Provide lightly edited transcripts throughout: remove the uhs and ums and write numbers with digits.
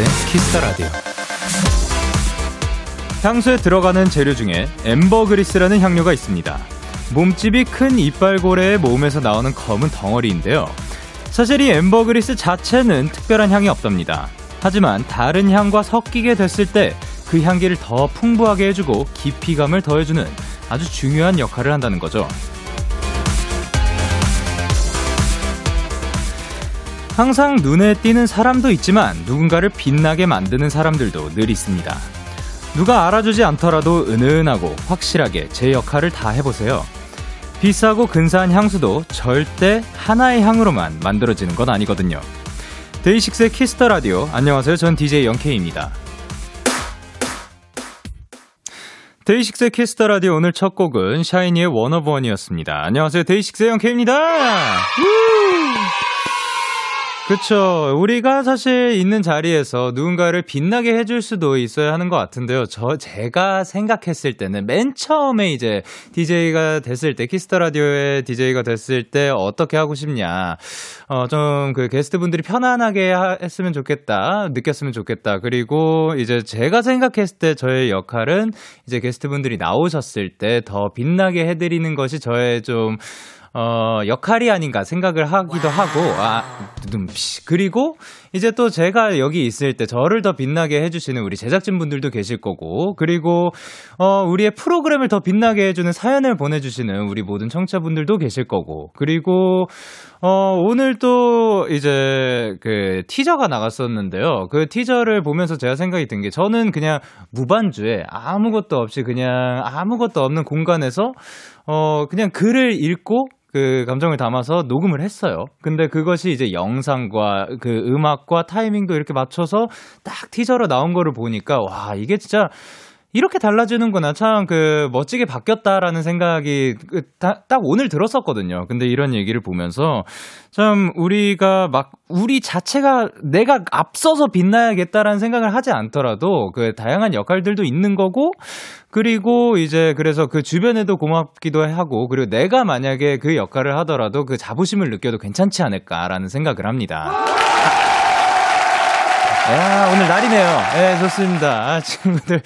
데이식스의 키스 더 라디오. 향수에 들어가는 재료 중에 엠버그리스라는 향료가 있습니다. 몸집이 큰 이빨고래의 몸에서 나오는 검은 덩어리인데요. 사실 이 엠버그리스 자체는 특별한 향이 없답니다. 하지만 다른 향과 섞이게 됐을 때 그 향기를 더 풍부하게 해주고 깊이감을 더해주는 아주 중요한 역할을 한다는 거죠. 항상 눈에 띄는 사람도 있지만 누군가를 빛나게 만드는 사람들도 늘 있습니다. 누가 알아주지 않더라도 은은하고 확실하게 제 역할을 다 해보세요. 비싸고 근사한 향수도 절대 하나의 향으로만 만들어지는 건 아니거든요. 데이식스의 키스 더 라디오. 안녕하세요. 전 DJ 영케이입니다. 데이식스의 키스 더 라디오 오늘 첫 곡은 샤이니의 원 오브 원이었습니다. 안녕하세요. 데이식스의 영케이입니다. 그렇죠. 우리가 사실 있는 자리에서 누군가를 빛나게 해줄 수도 있어야 하는 것 같은데요. 제가 생각했을 때는 맨 처음에 이제 DJ가 됐을 때, 키스 더 라디오의 DJ가 됐을 때 어떻게 하고 싶냐. 좀 그 게스트분들이 편안하게 했으면 좋겠다. 느꼈으면 좋겠다. 그리고 이제 제가 생각했을 때 저의 역할은 이제 게스트분들이 나오셨을 때 더 빛나게 해드리는 것이 저의 좀 역할이 아닌가 생각을 하기도 하고, 그리고 이제 또 제가 여기 있을 때 저를 더 빛나게 해주시는 우리 제작진분들도 계실 거고, 그리고 우리의 프로그램을 더 빛나게 해주는 사연을 보내주시는 우리 모든 청취자분들도 계실 거고, 그리고 오늘 또 이제 그 티저가 나갔었는데요. 그 티저를 보면서 제가 생각이 든 게, 저는 그냥 무반주에 아무것도 없이 그냥 아무것도 없는 공간에서 그냥 글을 읽고 그 감정을 담아서 녹음을 했어요. 근데 그것이 이제 영상과 그 음악과 타이밍도 이렇게 맞춰서 딱 티저로 나온 거를 보니까, 와, 이게 진짜 이렇게 달라지는구나. 참 그 멋지게 바뀌었다라는 생각이 딱 오늘 들었었거든요. 근데 이런 얘기를 보면서 참 우리가 막 우리 자체가 내가 앞서서 빛나야겠다라는 생각을 하지 않더라도 그 다양한 역할들도 있는 거고, 그리고 이제 그래서 그 주변에도 고맙기도 하고, 그리고 내가 만약에 그 역할을 하더라도 그 자부심을 느껴도 괜찮지 않을까라는 생각을 합니다. 야, 오늘 날이네요. 예, 좋습니다. 친구들,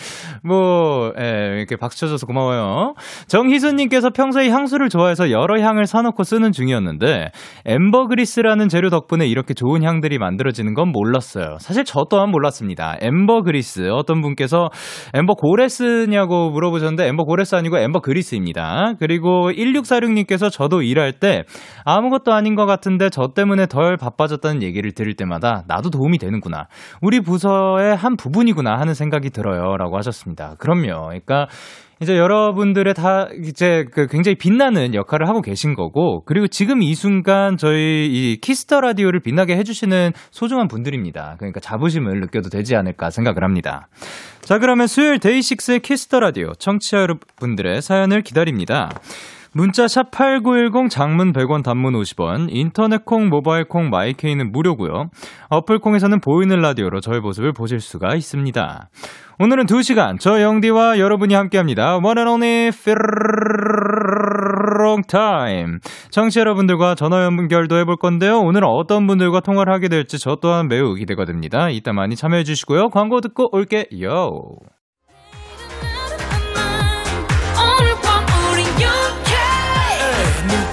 이렇게 박수 쳐줘서 고마워요. 정희수님께서 평소에 향수를 좋아해서 여러 향을 사놓고 쓰는 중이었는데, 엠버그리스라는 재료 덕분에 이렇게 좋은 향들이 만들어지는 건 몰랐어요. 사실 저 또한 몰랐습니다. 엠버그리스. 어떤 분께서 엠버고레스냐고 물어보셨는데, 엠버고레스 아니고 엠버그리스입니다. 그리고 1646님께서 저도 일할 때 아무것도 아닌 것 같은데 저 때문에 덜 바빠졌다는 얘기를 들을 때마다 나도 도움이 되는구나. 우리 부서의 한 부분이구나 하는 생각이 들어요. 라고 하셨습니다. 그럼요. 그러니까 이제 여러분들의 다 이제 그 굉장히 빛나는 역할을 하고 계신 거고, 그리고 지금 이 순간 저희 이 키스 더 라디오를 빛나게 해주시는 소중한 분들입니다. 그러니까 자부심을 느껴도 되지 않을까 생각을 합니다. 자, 그러면 수요일 데이식스의 키스 더 라디오, 청취자 여러분들의 사연을 기다립니다. 문자 샵8910, 장문 100원, 단문 50원, 인터넷콩, 모바일콩, 마이케이는 무료고요. 어플콩에서는 보이는 라디오로 저의 모습을 보실 수가 있습니다. 오늘은 2시간 저 영디와 여러분이 함께합니다. One and only long time. 청취자 여러분들과 전화 연결도 해볼 건데요. 오늘은 어떤 분들과 통화를 하게 될지 저 또한 매우 기대가 됩니다. 이따 많이 참여해 주시고요. 광고 듣고 올게요.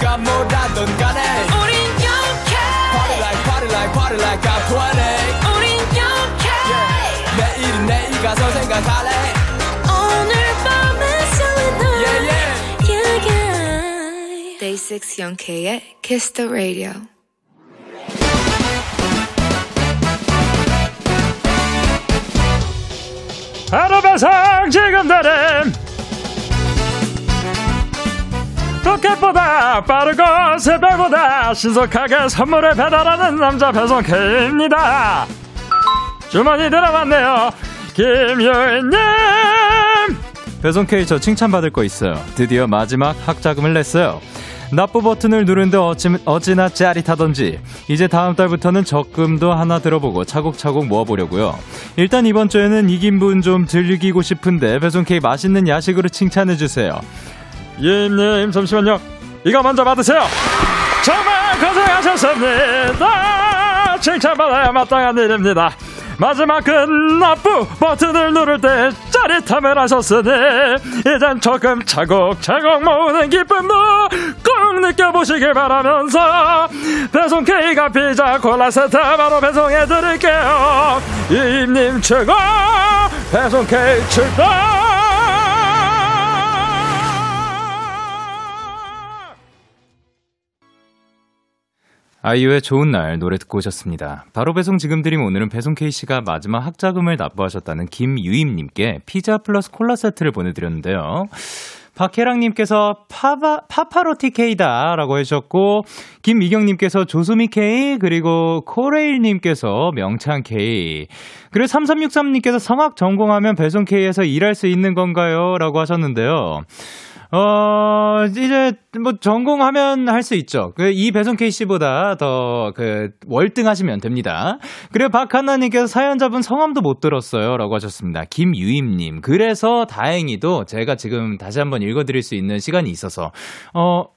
누가 뭐라던 간에 우린 영케 Party like party like party like I'm 20. 우린 영케 yeah. 내일은 내일 가서 생각할래 오늘 밤에 설레는 yeah, yeah. Day Six 영케의 Kiss the Radio. 하루바상 지금 나름 로켓보다 빠르고 새벽보다 신속하게 선물을 배달하는 남자 배송 K입니다. 주머니 들어왔네요, 김유인님. 배송 K, 저 칭찬받을 거 있어요. 드디어 마지막 학자금을 냈어요. 납부 버튼을 누른데 어찌나 짜릿하던지 이제 다음 달부터는 적금도 하나 들어보고 차곡차곡 모아보려고요. 일단 이번 주에는 이 기분 좀 즐기고 싶은데 배송 K 맛있는 야식으로 칭찬해주세요. 예님, 잠시만요. 이거 먼저 받으세요. 정말 고생하셨습니다. 칭찬받아야 마땅한 일입니다. 마지막은 납부 버튼을 누를 때 짜릿함을 하셨으니 이젠 조금 차곡차곡 모으는 기쁨도 꼭 느껴보시길 바라면서 배송 K가 피자 콜라 세트 바로 배송해드릴게요. 이입님 최고 배송 K 출동. 아이유의 좋은 날 노래 듣고 오셨습니다. 바로 배송 지금 드림. 오늘은 배송 K씨가 마지막 학자금을 납부하셨다는 김유임님께 피자 플러스 콜라 세트를 보내드렸는데요. 박혜랑님께서 파파로티 K다 라고 해주셨고, 김미경님께서 조수미 K, 그리고 코레일님께서 명창 K, 그리고 3363님께서 성악 전공하면 배송 K에서 일할 수 있는 건가요? 라고 하셨는데요. 이제, 뭐, 전공하면 할 수 있죠. 이 배송 K씨보다 더, 월등하시면 됩니다. 그리고 박하나님께서 사연자분 성함도 못 들었어요. 라고 하셨습니다. 김유임님. 그래서 다행히도 제가 지금 다시 한번 읽어드릴 수 있는 시간이 있어서,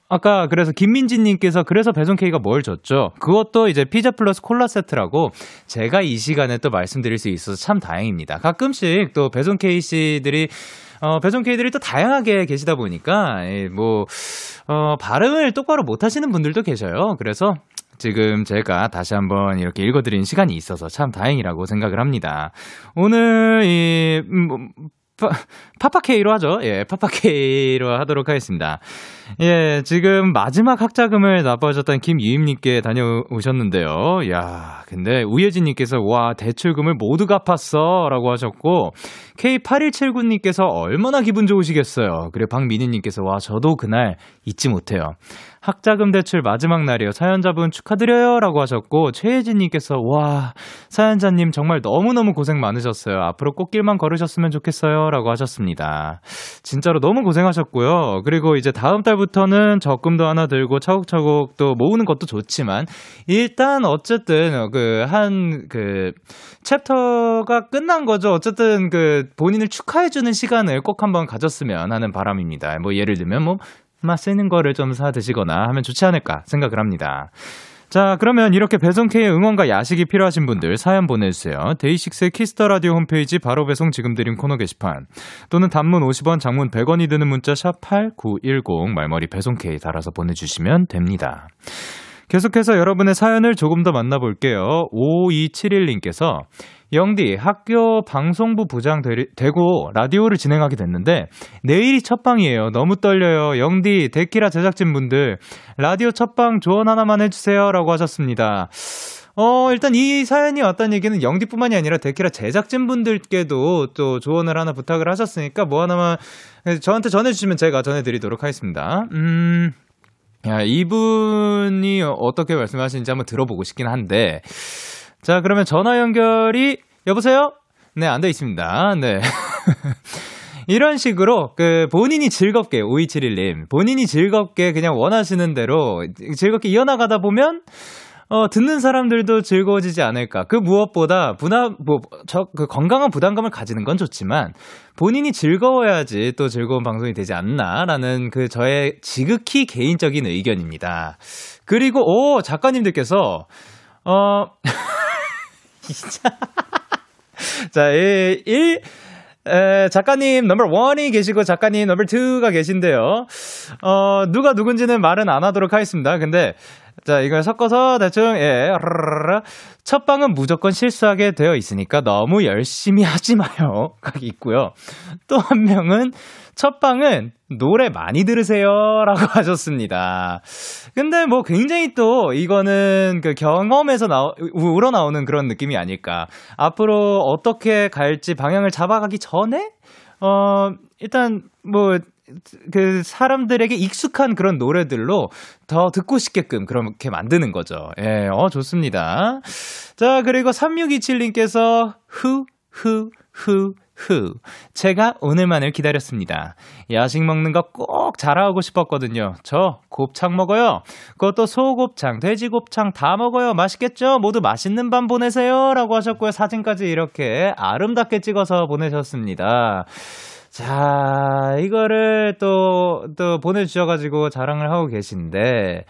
아까 그래서 김민지님께서 그래서 배송 K가 뭘 줬죠? 그것도 이제 피자 플러스 콜라 세트라고 제가 이 시간에 또 말씀드릴 수 있어서 참 다행입니다. 가끔씩 또 배송 K씨들이 배송 K들이 또 다양하게 계시다 보니까, 발음을 똑바로 못 하시는 분들도 계셔요. 그래서 지금 제가 다시 한번 이렇게 읽어드린 시간이 있어서 참 다행이라고 생각을 합니다. 오늘, 파파케이로 하죠. 예, 파파케이로 하도록 하겠습니다. 예, 지금 마지막 학자금을 납부하셨던 김유임님께 다녀오셨는데요. 야, 근데 우예진님께서 와, 대출금을 모두 갚았어. 라고 하셨고, K8179님께서 얼마나 기분 좋으시겠어요. 그리고 박민희님께서 와, 저도 그날 잊지 못해요. 학자금 대출 마지막 날이요. 사연자분 축하드려요. 라고 하셨고, 최혜진님께서 와, 사연자님 정말 너무너무 고생 많으셨어요. 앞으로 꽃길만 걸으셨으면 좋겠어요. 라고 하셨습니다. 진짜로 너무 고생하셨고요. 그리고 이제 다음 달부터는 적금도 하나 들고 차곡차곡 또 모으는 것도 좋지만, 일단 어쨌든 챕터가 끝난 거죠. 어쨌든 본인을 축하해주는 시간을 꼭 한번 가졌으면 하는 바람입니다. 뭐 예를 들면 맛있는 거를 좀 사 드시거나 하면 좋지 않을까 생각을 합니다. 자, 그러면 이렇게 배송K의 응원과 야식이 필요하신 분들 사연 보내주세요. 데이식스의 키스더라디오 홈페이지 바로 배송 지금 드림 코너 게시판, 또는 단문 50원 장문 100원이 드는 문자 샵8910 말머리 배송K 달아서 보내주시면 됩니다. 계속해서 여러분의 사연을 조금 더 만나볼게요. 5271님께서 영디, 학교 방송부 부장 되고 라디오를 진행하게 됐는데 내일이 첫방이에요. 너무 떨려요. 영디, 데키라 제작진분들 라디오 첫방 조언 하나만 해주세요. 라고 하셨습니다. 일단 이 사연이 왔다는 얘기는 영디뿐만이 아니라 데키라 제작진분들께도 또 조언을 하나 부탁을 하셨으니까 뭐 하나만 저한테 전해주시면 제가 전해드리도록 하겠습니다. 야, 이분이 어떻게 말씀하시는지 한번 들어보고 싶긴 한데, 자, 그러면 전화 연결이, 여보세요? 네, 안 돼 있습니다. 네. 이런 식으로, 본인이 즐겁게, 5271님, 본인이 즐겁게 그냥 원하시는 대로 즐겁게 이어나가다 보면, 듣는 사람들도 즐거워지지 않을까. 그 무엇보다 건강한 부담감을 가지는 건 좋지만, 본인이 즐거워야지 또 즐거운 방송이 되지 않나라는 저의 지극히 개인적인 의견입니다. 그리고, 작가님들께서, 자, 작가님 넘버 1이 계시고 작가님 넘버 2가 계신데요. 누가 누군지는 말은 안 하도록 하겠습니다. 근데 자, 이걸 섞어서 대충, 첫 방은 무조건 실수하게 되어 있으니까 너무 열심히 하지 마요. 가 있고요. 또 한 명은 첫 방은 노래 많이 들으세요. 라고 하셨습니다. 근데 굉장히 또 이거는 경험에서 우러나오는 그런 느낌이 아닐까. 앞으로 어떻게 갈지 방향을 잡아가기 전에, 일단 사람들에게 익숙한 그런 노래들로 더 듣고 싶게끔 그렇게 만드는 거죠. 예, 좋습니다. 자, 그리고 3627님께서, 제가 오늘만을 기다렸습니다. 야식 먹는 거 꼭 잘하고 싶었거든요. 저 곱창 먹어요. 그것도 소곱창, 돼지곱창 다 먹어요. 맛있겠죠? 모두 맛있는 밤 보내세요. 라고 하셨고요. 사진까지 이렇게 아름답게 찍어서 보내셨습니다. 자, 이거를 또 보내주셔가지고 자랑을 하고 계신데,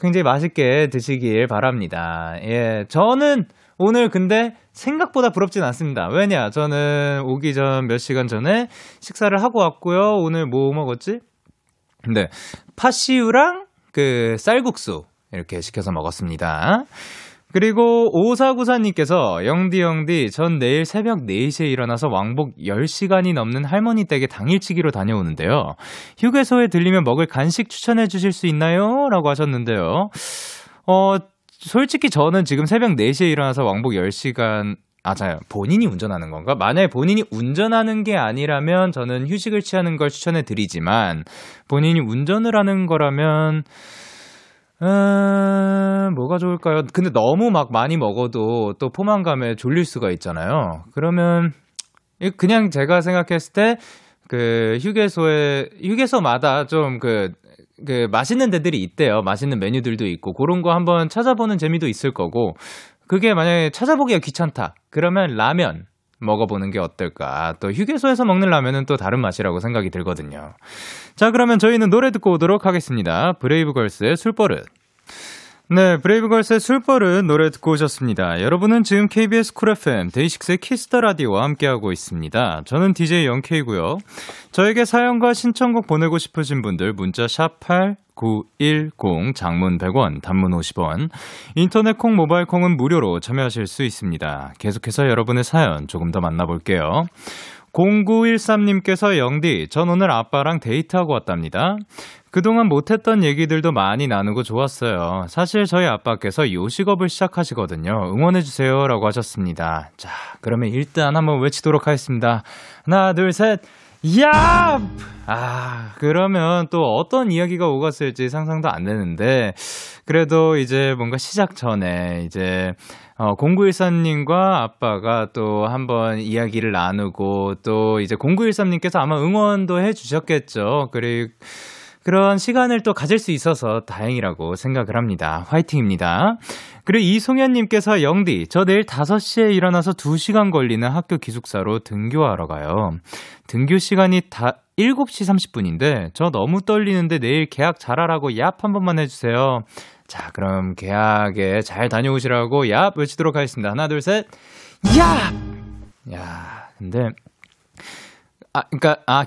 굉장히 맛있게 드시길 바랍니다. 예, 저는 오늘 근데 생각보다 부럽진 않습니다. 왜냐? 저는 오기 전 몇 시간 전에 식사를 하고 왔고요. 오늘 뭐 먹었지? 네, 팥씨유랑 그 쌀국수 이렇게 시켜서 먹었습니다. 그리고 5494님께서 영디 전 내일 새벽 4시에 일어나서 왕복 10시간이 넘는 할머니 댁에 당일치기로 다녀오는데요. 휴게소에 들리면 먹을 간식 추천해 주실 수 있나요? 라고 하셨는데요. 솔직히 저는 지금 새벽 4시에 일어나서 왕복 10시간 본인이 운전하는 건가? 만약에 본인이 운전하는 게 아니라면 저는 휴식을 취하는 걸 추천해 드리지만 본인이 운전을 하는 거라면 뭐가 좋을까요? 근데 너무 막 많이 먹어도 또 포만감에 졸릴 수가 있잖아요. 그러면 그냥 제가 생각했을 때 그 휴게소마다 좀 그 맛있는 데들이 있대요. 맛있는 메뉴들도 있고 그런 거 한번 찾아보는 재미도 있을 거고 그게 만약에 찾아보기가 귀찮다. 그러면 라면 먹어보는 게 어떨까. 또 휴게소에서 먹는 라면은 또 다른 맛이라고 생각이 들거든요. 자, 그러면 저희는 노래 듣고 오도록 하겠습니다. 브레이브걸스의 술버릇. 네, 브레이브걸스의 술버릇 노래 듣고 오셨습니다. 여러분은 지금 KBS 쿨 FM 데이식스의 키스 더 라디오와 함께하고 있습니다. 저는 DJ 영케이고요. 저에게 사연과 신청곡 보내고 싶으신 분들 문자 샵8 910 장문 100원, 단문 50원. 인터넷 콩, 모바일 콩은 무료로 참여하실 수 있습니다. 계속해서 여러분의 사연 조금 더 만나볼게요. 0913님께서 영디, 전 오늘 아빠랑 데이트하고 왔답니다. 그동안 못했던 얘기들도 많이 나누고 좋았어요. 사실 저희 아빠께서 요식업을 시작하시거든요. 응원해주세요 라고 하셨습니다. 자, 그러면 일단 한번 외치도록 하겠습니다. 하나, 둘, 셋. 야! 그러면 또 어떤 이야기가 오갔을지 상상도 안 되는데 그래도 이제 뭔가 시작 전에 이제 0913님과 아빠가 또 한번 이야기를 나누고 또 이제 0913님께서 아마 응원도 해주셨겠죠. 그리고 그런 시간을 또 가질 수 있어서 다행이라고 생각을 합니다. 화이팅입니다. 그리고 이송현님께서 영디, 저 내일 5시에 일어나서 2시간 걸리는 학교 기숙사로 등교하러 가요. 등교 시간이 다 7시 30분인데 저 너무 떨리는데 내일 계약 잘하라고 얍 한 번만 해주세요. 자, 그럼 계약에 잘 다녀오시라고 얍 외치도록 하겠습니다. 하나, 둘, 셋. 얍! 야, 근데...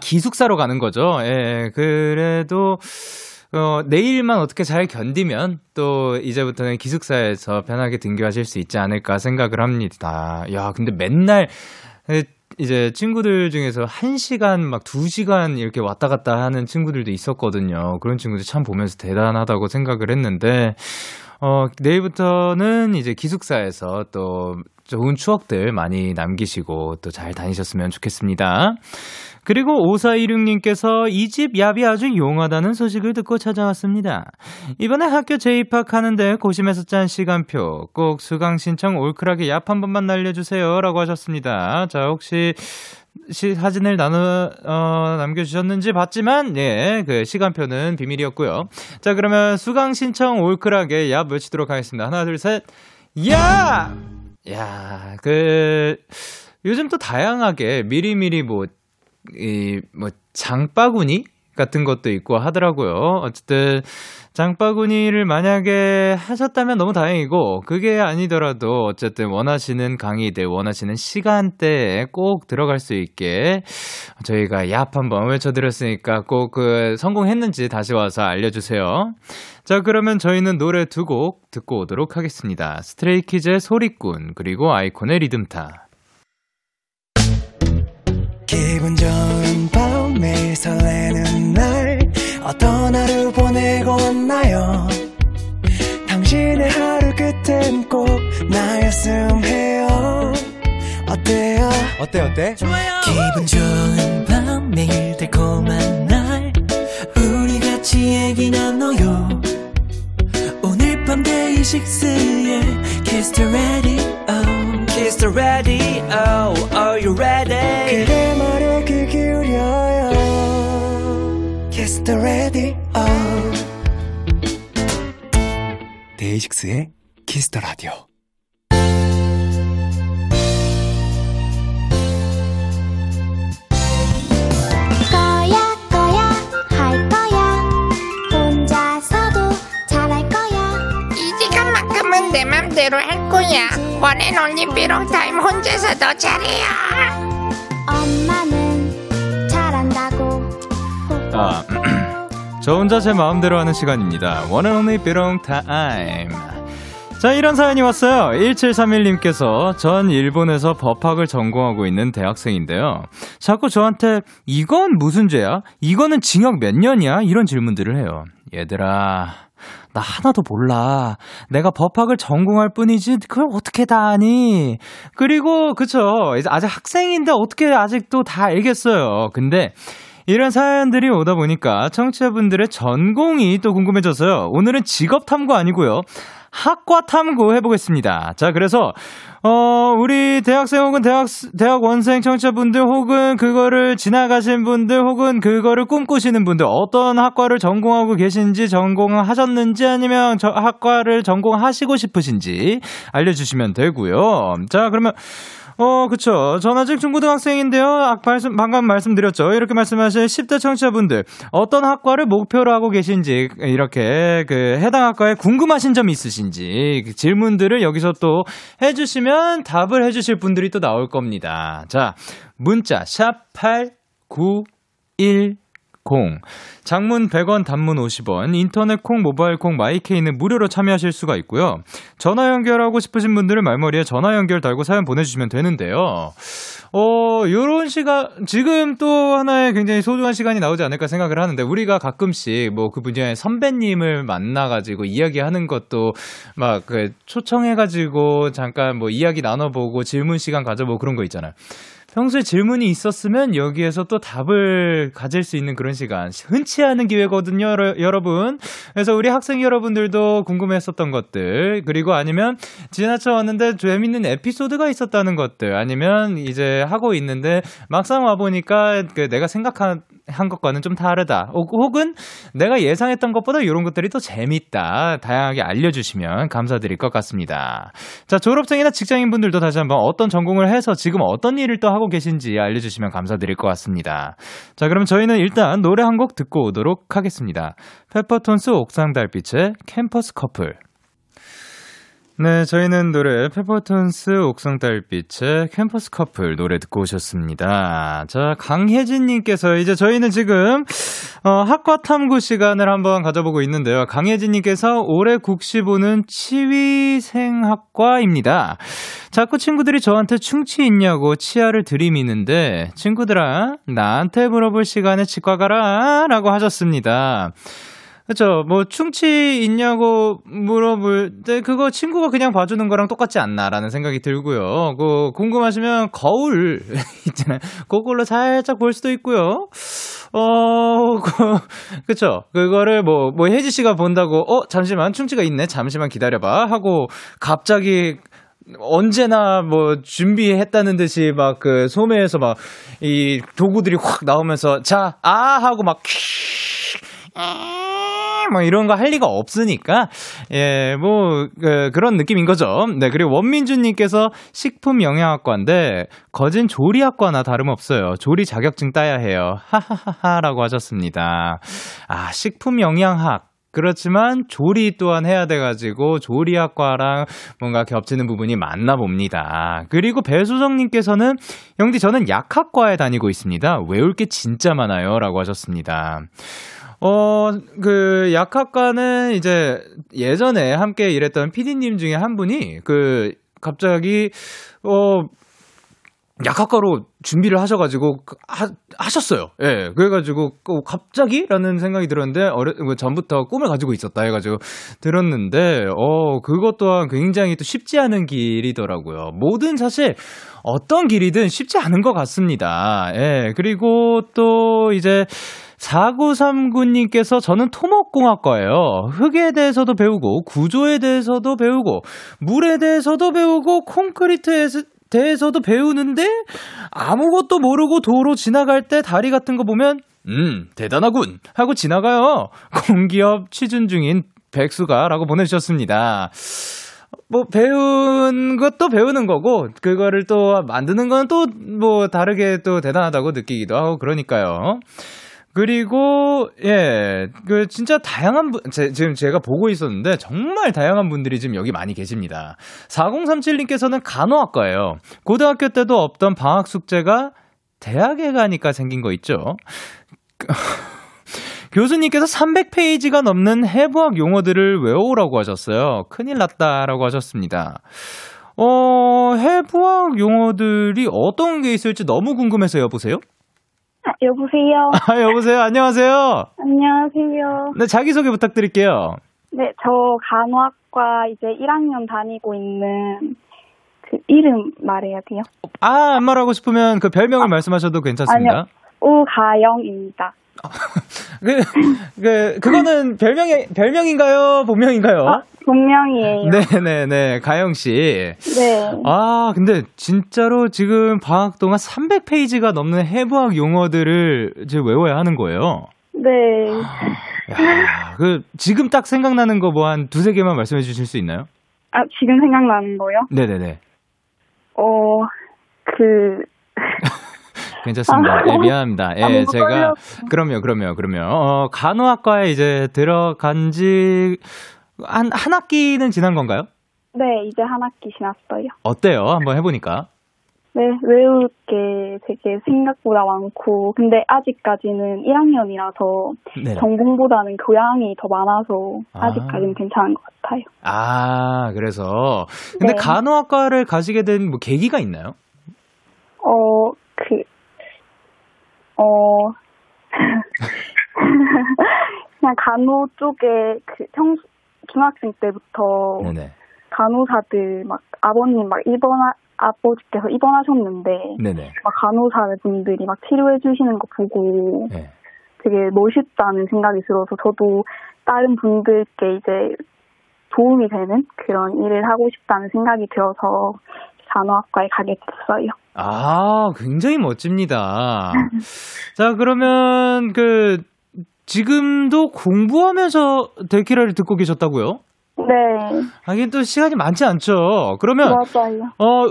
기숙사로 가는 거죠. 예, 그래도, 내일만 어떻게 잘 견디면 또 이제부터는 기숙사에서 편하게 등교하실 수 있지 않을까 생각을 합니다. 야, 근데 맨날 이제 친구들 중에서 1시간, 막 2시간 이렇게 왔다 갔다 하는 친구들도 있었거든요. 그런 친구들 참 보면서 대단하다고 생각을 했는데, 내일부터는 이제 기숙사에서 또 좋은 추억들 많이 남기시고 또 잘 다니셨으면 좋겠습니다. 그리고 5416님께서 이 집 얍이 아주 용하다는 소식을 듣고 찾아왔습니다. 이번에 학교 재입학하는데 고심해서 짠 시간표 꼭 수강 신청 올크락에 얍 한 번만 날려주세요 라고 하셨습니다. 자, 혹시 사진을 남겨주셨는지 봤지만 그 시간표는 비밀이었고요. 자, 그러면 수강 신청 올크락에 얍 외치도록 하겠습니다. 하나, 둘, 셋. 야! 야, 요즘 또 다양하게 미리미리 장바구니 같은 것도 있고 하더라고요. 어쨌든, 장바구니를 만약에 하셨다면 너무 다행이고, 그게 아니더라도 어쨌든 원하시는 강의들, 원하시는 시간대에 꼭 들어갈 수 있게 저희가 얍 한번 외쳐드렸으니까 꼭 성공했는지 다시 와서 알려주세요. 자, 그러면 저희는 노래 2곡 듣고 오도록 하겠습니다. 스트레이키즈의 소리꾼, 그리고 아이콘의 리듬타. 기분 좋은 밤 매일 설레는 날 어떤 하루 보내고 왔나요? 당신의 하루 끝엔 꼭 나였음 해요. 어때요? 어때? 좋아요. 기분 좋은 밤 매일 달콤한 날 우리 같이 얘기 나눠요. 오늘 밤 데이식스의 Kiss the Radio. Kiss the Radio. Are you ready? 그대 말에 귀 기울여요. Kiss the Radio. 데이식스의 Kiss the Radio. 내 맘대로 할 거야. 이번엔 올림피롱 타임 혼자서 더 잘해요. 엄마는 잘한다고. 아, 저 혼자 제 마음대로 하는 시간입니다. One and only 비롱 타임. 자, 이런 사연이 왔어요. 1731님께서 전 일본에서 법학을 전공하고 있는 대학생인데요. 자꾸 저한테 이건 무슨 죄야? 이거는 징역 몇 년이야? 이런 질문들을 해요. 얘들아, 나 하나도 몰라. 내가 법학을 전공할 뿐이지 그걸 어떻게 다 아니? 그리고 그쵸, 이제 아직 학생인데 어떻게 아직도 다 알겠어요. 근데 이런 사연들이 오다 보니까 청취자분들의 전공이 또 궁금해져서요. 오늘은 직업 탐구 아니고요, 학과 탐구 해보겠습니다. 자, 그래서 우리 대학생 혹은 대학원생 청취자분들 혹은 그거를 지나가신 분들 혹은 그거를 꿈꾸시는 분들, 어떤 학과를 전공하고 계신지, 전공하셨는지, 아니면 저 학과를 전공하시고 싶으신지 알려주시면 되고요. 자, 그러면 그쵸, 전 아직 중고등학생인데요. 방금 말씀드렸죠. 이렇게 말씀하신 10대 청취자분들, 어떤 학과를 목표로 하고 계신지, 이렇게 그 해당 학과에 궁금하신 점이 있으신지 그 질문들을 여기서 또 해주시면 답을 해주실 분들이 또 나올 겁니다. 자, 문자 샵8910, 장문 100원, 단문 50원, 인터넷 콩, 모바일 콩, 마이케이는 무료로 참여하실 수가 있고요. 전화 연결하고 싶으신 분들은 말머리에 전화 연결 달고 사연 보내주시면 되는데요. 요런 시간, 지금 또 하나의 굉장히 소중한 시간이 나오지 않을까 생각을 하는데, 우리가 가끔씩 뭐 그 분야의 선배님을 만나가지고 이야기하는 것도 막 그 초청해가지고 잠깐 뭐 이야기 나눠보고 질문 시간 가져보고 그런 거 있잖아요. 평소에 질문이 있었으면 여기에서 또 답을 가질 수 있는 그런 시간, 흔치 않은 기회거든요, 여러분. 그래서 우리 학생 여러분들도 궁금했었던 것들, 그리고 아니면 지나쳐왔는데 재밌는 에피소드가 있었다는 것들, 아니면 이제 하고 있는데 막상 와보니까 그 내가 생각한 것과는 좀 다르다, 혹은 내가 예상했던 것보다 이런 것들이 더 재밌다, 다양하게 알려주시면 감사드릴 것 같습니다. 자, 졸업생이나 직장인분들도 다시 한번 어떤 전공을 해서 지금 어떤 일을 또 하고 계신지 알려주시면 감사드릴 것 같습니다. 자, 그럼 저희는 일단 노래 한 곡 듣고 오도록 하겠습니다. 페퍼톤스 옥상달빛의 캠퍼스 커플. 네, 저희는 노래 페퍼톤스 옥상달빛의 캠퍼스 커플 노래 듣고 오셨습니다. 자, 강혜진님께서 이제 저희는 지금 학과 탐구 시간을 한번 가져보고 있는데요. 강혜진님께서 올해 국시보는 치위생학과입니다. 자꾸 친구들이 저한테 충치 있냐고 치아를 들이미는데 친구들아, 나한테 물어볼 시간에 치과 가라 라고 하셨습니다. 그쵸, 뭐 충치 있냐고 물어볼 때 그거 친구가 그냥 봐주는 거랑 똑같지 않나라는 생각이 들고요. 그 궁금하시면 거울 있잖아요, 그걸로 살짝 볼 수도 있고요. 그쵸, 그거를 뭐 혜지 씨가 본다고 잠시만 충치가 있네, 잠시만 기다려봐 하고 갑자기 언제나 뭐 준비했다는 듯이 막 그 소매에서 막 이 도구들이 확 나오면서 자, 아 하고 막 막 이런 거 할 리가 없으니까, 예, 뭐, 그런 느낌인 거죠. 네, 그리고 원민주님께서 식품영양학과인데, 거진 조리학과나 다름없어요. 조리 자격증 따야 해요. 하하하하 라고 하셨습니다. 아, 식품영양학. 그렇지만 조리 또한 해야 돼가지고 조리학과랑 뭔가 겹치는 부분이 많나 봅니다. 그리고 배수정님께서는 영디, 저는 약학과에 다니고 있습니다. 외울 게 진짜 많아요 라고 하셨습니다. 그 약학과는 이제 예전에 함께 일했던 PD님 중에 한 분이 그 갑자기 약학과로 준비를 하셔가지고 하셨어요. 예, 그래가지고 갑자기라는 생각이 들었는데 전부터 꿈을 가지고 있었다 해가지고 들었는데 그것 또한 굉장히 또 쉽지 않은 길이더라고요. 뭐든 사실 어떤 길이든 쉽지 않은 것 같습니다. 예, 그리고 또 이제 4939님께서 저는 토목공학과예요. 흙에 대해서도 배우고 구조에 대해서도 배우고 물에 대해서도 배우고 콘크리트에 대해서도 배우는데 아무것도 모르고 도로 지나갈 때 다리 같은 거 보면 대단하군 하고 지나가요. 공기업 취준 중인 백수가 라고 보내주셨습니다. 뭐 배운 것도 배우는 거고 그거를 또 만드는 건 또 뭐 다르게 또 대단하다고 느끼기도 하고 그러니까요. 그리고 예, 그 진짜 다양한 분, 지금 제가 보고 있었는데 정말 다양한 분들이 지금 여기 많이 계십니다. 4037님께서는 간호학과예요. 고등학교 때도 없던 방학 숙제가 대학에 가니까 생긴 거 있죠. 교수님께서 300페이지가 넘는 해부학 용어들을 외우라고 하셨어요. 큰일 났다라고 하셨습니다. 해부학 용어들이 어떤 게 있을지 너무 궁금해서 여보세요? 여보세요? 아, 여보세요? 안녕하세요? 안녕하세요. 네, 자기소개 부탁드릴게요. 네, 저 간호학과 이제 1학년 다니고 있는 그 이름 말해야 돼요? 아, 안 말하고 싶으면 그 별명을 말씀하셔도 괜찮습니다. 아니요. 우가영입니다. 그거는 별명인가요? 본명인가요? 아, 본명이에요. 네네네. 가영씨. 네. 아, 근데 진짜로 지금 방학 동안 300페이지가 넘는 해부학 용어들을 이제 외워야 하는 거예요? 네. 야, 지금 딱 생각나는 거 뭐 한 두세 개만 말씀해 주실 수 있나요? 아, 지금 생각나는 거요? 네네네. 괜찮습니다. 예, 미안합니다. 예, 제가 그럼요. 간호학과에 이제 들어간 지 한 학기는 지난 건가요? 네, 이제 한 학기 지났어요. 어때요? 한번 해보니까. 네, 외울 게 되게 생각보다 많고, 근데 아직까지는 1학년이라서 네네. 전공보다는 교양이 더 많아서 아직까지는 괜찮은 것 같아요. 아, 그래서 근데 네. 간호학과를 가시게 된 뭐 계기가 있나요? 그냥 간호 쪽에 중학생 때부터 네네. 간호사들 막 아버님 막 아버지께서 입원하셨는데 네네. 막 간호사분들이 막 치료해 주시는 거 보고 네. 되게 멋있다는 생각이 들어서 저도 다른 분들께 이제 도움이 되는 그런 일을 하고 싶다는 생각이 들어서 간호학과에 가게 됐어요. 아, 굉장히 멋집니다. 자, 그러면 지금도 공부하면서 데키라를 듣고 계셨다고요? 네. 하긴 또 시간이 많지 않죠. 그러면 맞아요.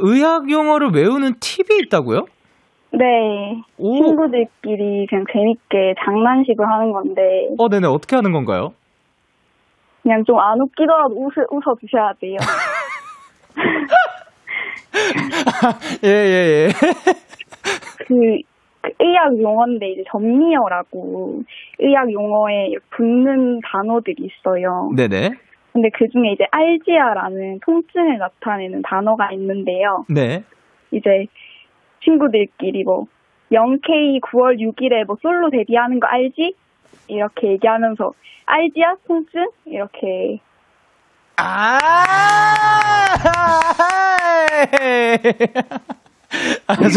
의학 용어를 외우는 팁이 있다고요? 네. 오. 친구들끼리 그냥 재밌게 장난식으로 하는 건데. 네네. 어떻게 하는 건가요? 그냥 좀 안 웃기더라도 웃어 주셔야 돼요. 예. 의학 용어인데 이제 전미어라고 의학 용어에 붙는 단어들이 있어요. 네네. 근데 그 중에 이제 알지아라는 통증을 나타내는 단어가 있는데요. 네. 이제 친구들끼리 0K 9월 6일에 솔로 데뷔하는 거 알지? 이렇게 얘기하면서 알지아 통증 이렇게.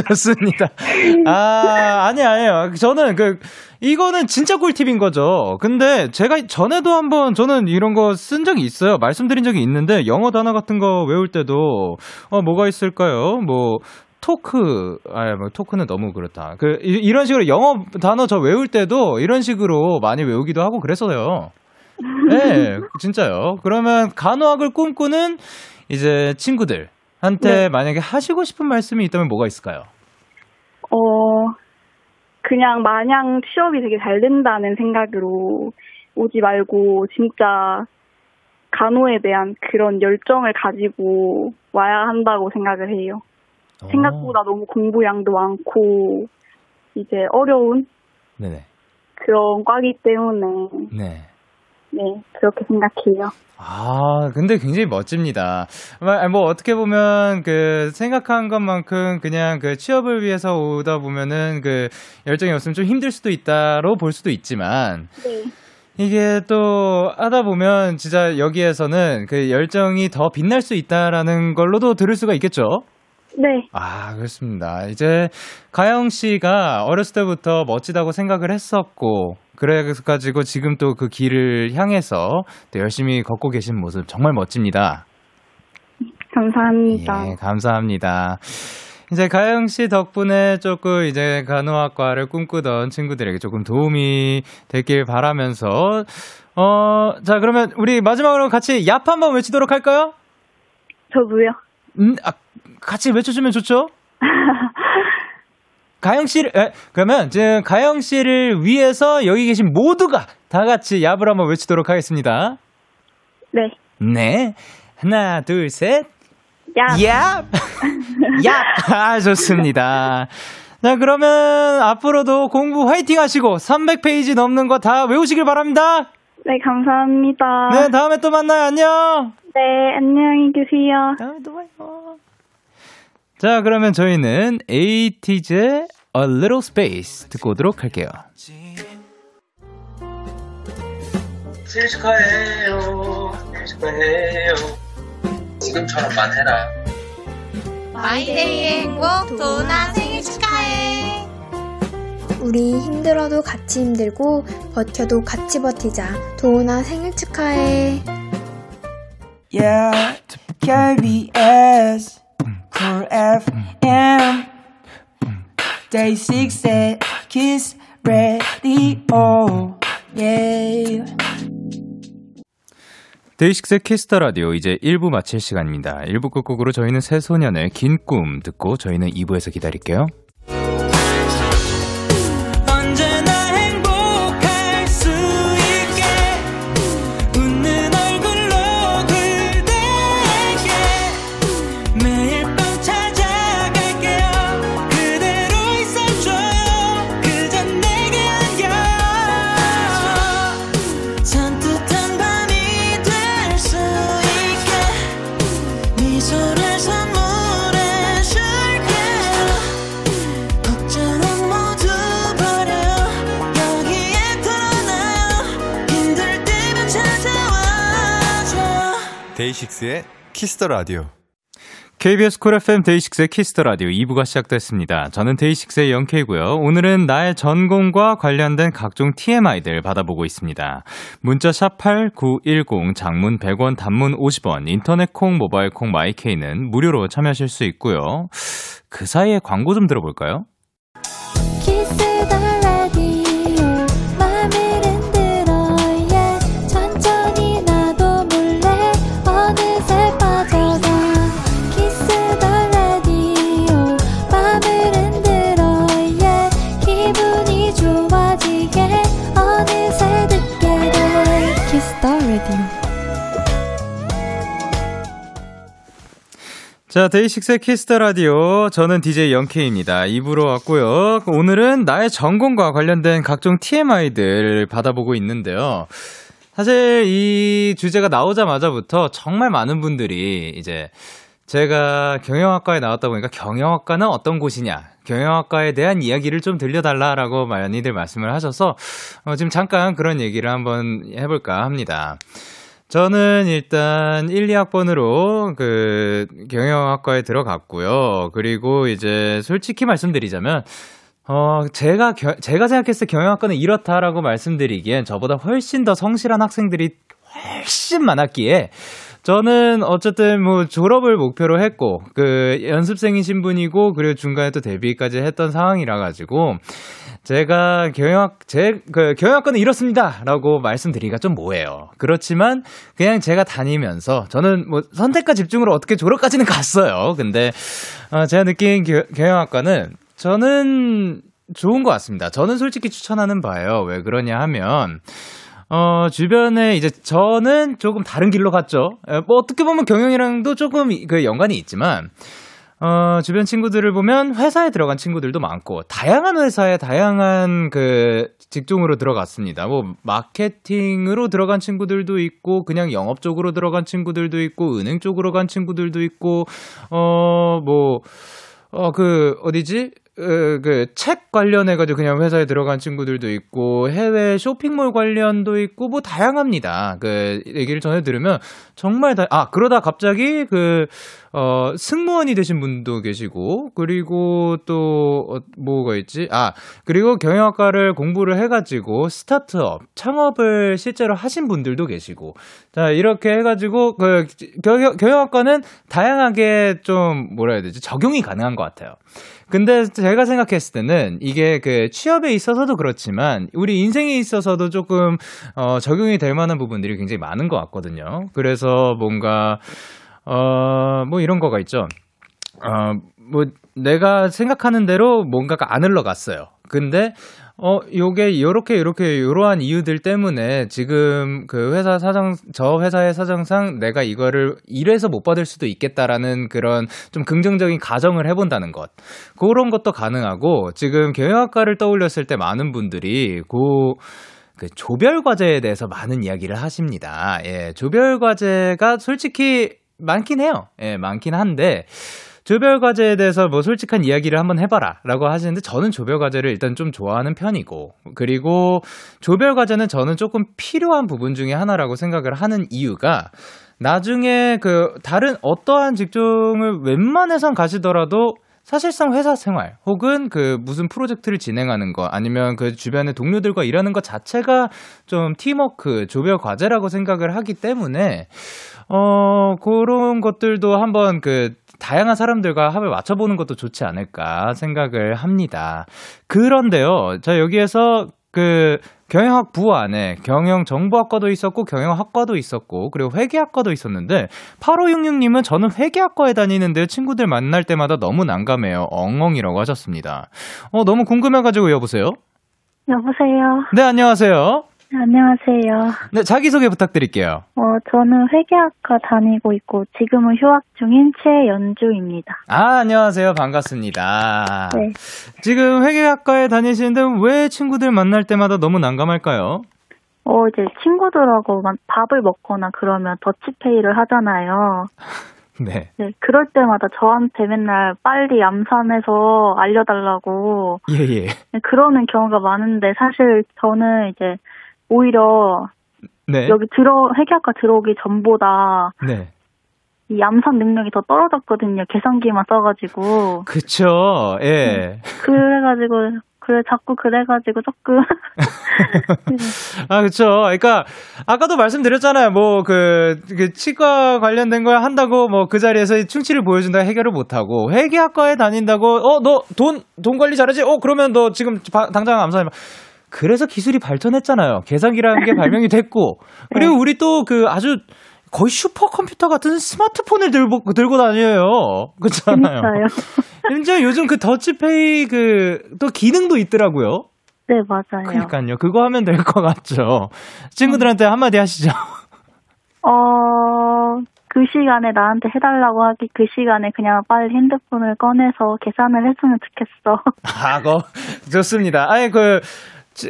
좋습니다. 아니에요. 저는 이거는 진짜 꿀팁인 거죠. 근데 제가 전에도 한번 저는 이런 거 쓴 적이 있어요. 말씀드린 적이 있는데 영어 단어 같은 거 외울 때도 뭐가 있을까요? 토크는 너무 그렇다. 이런 식으로 영어 단어 저 외울 때도 이런 식으로 많이 외우기도 하고 그랬어요. 네, 진짜요. 그러면 간호학을 꿈꾸는 이제 친구들한테 네. 만약에 하시고 싶은 말씀이 있다면 뭐가 있을까요? 그냥 마냥 취업이 되게 잘 된다는 생각으로 오지 말고 진짜 간호에 대한 그런 열정을 가지고 와야 한다고 생각을 해요. 생각보다 너무 공부량도 많고 이제 어려운 네네. 그런 과기 때문에 네. 네, 그렇게 생각해요. 아, 근데 굉장히 멋집니다. 어떻게 보면 생각한 것만큼 그냥 취업을 위해서 오다 보면은 열정이 없으면 좀 힘들 수도 있다로 볼 수도 있지만. 네. 이게 또 하다 보면 진짜 여기에서는 열정이 더 빛날 수 있다라는 걸로도 들을 수가 있겠죠? 네. 아, 그렇습니다. 이제 가영 씨가 어렸을 때부터 멋지다고 생각을 했었고, 그래서 가지고 지금 또 그 길을 향해서 또 열심히 걷고 계신 모습 정말 멋집니다. 감사합니다. 예, 감사합니다. 이제 가영 씨 덕분에 조금 이제 간호학과를 꿈꾸던 친구들에게 조금 도움이 됐길 바라면서, 자, 그러면 우리 마지막으로 같이 얍 한번 외치도록 할까요? 저도요. 같이 외쳐주면 좋죠? 가영 씨를 그러면 지금 가영 씨를 위해서 여기 계신 모두가 다 같이 야부를 한번 외치도록 하겠습니다. 네. 네. 하나, 둘, 셋. 야. 야. 야. 아, 좋습니다. 자, 그러면 앞으로도 공부 화이팅 하시고 300페이지 넘는 거 다 외우시길 바랍니다. 네, 감사합니다. 네, 다음에 또 만나요. 안녕. 네, 안녕히 계세요. 다음에 또 봐요. 자, 그러면 저희는 에이티즈의 A Little Space 듣고 오도록 할게요. 생일 축하해요. 생일 축하해요. 지금처럼만 해라. 마이데이의 행복, 도훈아 생일 축하해. 우리 힘들어도 같이 힘들고 버텨도 같이 버티자. 도훈아 생일 축하해. Yeah, KBS Cool FM Day Six의 Kiss Radio. Yeah. 데이식스의 키스 더 라디오 이제 1부 마칠 시간입니다. 1부 끝곡으로 저희는 새소년의 긴 꿈 듣고 저희는 2부에서 기다릴게요. 데이식스의 키스 더 라디오. KBS 쿨 FM 데이식스의 키스 더 라디오 2부가 시작됐습니다. 저는 데이식스의 영케이고요. 오늘은 나의 전공과 관련된 각종 TMI들 받아보고 있습니다. 문자 샵 8910, 장문 100원, 단문 50원, 인터넷 콩, 모바일 콩, 마이케이는 무료로 참여하실 수 있고요. 그 사이에 광고 좀 들어볼까요? 키스 더 라디오. 자, 데이식스의 키스 더 라디오. 저는 DJ 영케이입니다. 2부로 왔고요. 오늘은 나의 전공과 관련된 각종 TMI들 받아보고 있는데요. 사실 이 주제가 나오자마자부터 정말 많은 분들이 이제 제가 경영학과에 나왔다 보니까 경영학과는 어떤 곳이냐, 경영학과에 대한 이야기를 좀 들려달라라고 많이들 말씀을 하셔서 지금 잠깐 그런 얘기를 한번 해볼까 합니다. 저는 일단 1, 2학번으로 그 경영학과에 들어갔고요. 그리고 이제 솔직히 말씀드리자면 제가 생각했을 때 경영학과는 이렇다라고 말씀드리기엔 저보다 훨씬 더 성실한 학생들이 훨씬 많았기에 저는 어쨌든 뭐 졸업을 목표로 했고 그 연습생이신 분이고 그리고 중간에 또 데뷔까지 했던 상황이라 가지고 제가 경영학과는 이렇습니다라고 말씀드리기가 좀 뭐예요. 그렇지만 그냥 제가 다니면서 저는 뭐 선택과 집중으로 어떻게 졸업까지는 갔어요. 근데 제가 느낀 경영학과는 저는 좋은 것 같습니다. 저는 솔직히 추천하는 바예요. 왜 그러냐 하면 주변에 이제 저는 조금 다른 길로 갔죠. 뭐 어떻게 보면 경영이랑도 조금 그 연관이 있지만 주변 친구들을 보면 회사에 들어간 친구들도 많고 다양한 회사에 다양한 그 직종으로 들어갔습니다. 뭐 마케팅으로 들어간 친구들도 있고 그냥 영업 쪽으로 들어간 친구들도 있고 은행 쪽으로 간 친구들도 있고 책 관련해가지고 그냥 회사에 들어간 친구들도 있고, 해외 쇼핑몰 관련도 있고, 뭐, 다양합니다. 얘기를 전해 들으면, 정말 그러다 갑자기 승무원이 되신 분도 계시고, 그리고 또, 뭐가 있지? 그리고 경영학과를 공부를 해가지고, 스타트업, 창업을 실제로 하신 분들도 계시고, 자, 이렇게 해가지고, 경영학과는 다양하게 좀, 뭐라 해야 되지? 적용이 가능한 것 같아요. 근데 제가 생각했을 때는 이게 그 취업에 있어서도 그렇지만 우리 인생에 있어서도 조금 적용이 될 만한 부분들이 굉장히 많은 것 같거든요. 그래서 뭔가 뭐 이런 거가 있죠. 뭐 내가 생각하는 대로 뭔가가 안 흘러갔어요. 근데 요게 요러한 이유들 때문에 지금 그 회사 사정, 저 회사의 사정상 내가 이거를 이래서 못 받을 수도 있겠다라는 그런 좀 긍정적인 가정을 해본다는 것. 그런 것도 가능하고, 지금 경영학과를 떠올렸을 때 많은 분들이 그 조별 과제에 대해서 많은 이야기를 하십니다. 예, 조별 과제가 솔직히 많긴 해요. 예, 많긴 한데, 조별과제에 대해서 뭐 솔직한 이야기를 한번 해봐라 라고 하시는데, 저는 조별과제를 일단 좀 좋아하는 편이고, 그리고 조별과제는 저는 조금 필요한 부분 중에 하나라고 생각을 하는 이유가, 나중에 그 다른 어떠한 직종을 웬만해선 가시더라도 사실상 회사 생활 혹은 그 무슨 프로젝트를 진행하는 것, 아니면 그 주변의 동료들과 일하는 것 자체가 좀 팀워크, 조별 과제라고 생각을 하기 때문에 그런 것들도 한번 그 다양한 사람들과 합을 맞춰보는 것도 좋지 않을까 생각을 합니다. 그런데요, 자, 여기에서 그 경영학 부 안에 경영정보학과도 있었고 경영학과도 있었고 그리고 회계학과도 있었는데, 8566님은 저는 회계학과에 다니는데 친구들 만날 때마다 너무 난감해요. 엉엉이라고 하셨습니다. 너무 궁금해가지고 여보세요? 여보세요? 네, 안녕하세요? 네, 안녕하세요. 네, 자기소개 부탁드릴게요. 저는 회계학과 다니고 있고 지금은 휴학 중인 최연주입니다. 아, 안녕하세요. 반갑습니다. 네. 지금 회계학과에 다니시는데 왜 친구들 만날 때마다 너무 난감할까요? 이제 친구들하고 밥을 먹거나 그러면 더치페이를 하잖아요. 네. 네, 그럴 때마다 저한테 맨날 빨리 암산해서 알려달라고. 예. 네, 그러는 경우가 많은데, 사실 저는 이제 오히려 네. 여기 회계학과 들어오기 전보다 네. 이 암산 능력이 더 떨어졌거든요. 계산기만 써가지고. 그쵸. 예. 그래가지고 조금. 아, 그쵸. 그러니까 아까도 말씀드렸잖아요. 뭐 그 치과 관련된 걸 한다고 뭐 그 자리에서 충치를 보여준다 해결을 못하고, 회계학과에 다닌다고 너 돈 관리 잘하지? 그러면 너 지금 당장 암산해. 그래서 기술이 발전했잖아요. 계산기라는 게 발명이 됐고. 그리고 우리 또 그 아주 거의 슈퍼컴퓨터 같은 스마트폰을 들고 다녀요. 그렇잖아요. 심지어 요즘 그 더치페이 또 기능도 있더라고요. 네, 맞아요. 그러니까요. 그거 하면 될 것 같죠. 친구들한테 한마디 하시죠. 그 시간에 나한테 해달라고 하기, 그 시간에 그냥 빨리 핸드폰을 꺼내서 계산을 했으면 좋겠어. 좋습니다. 아니,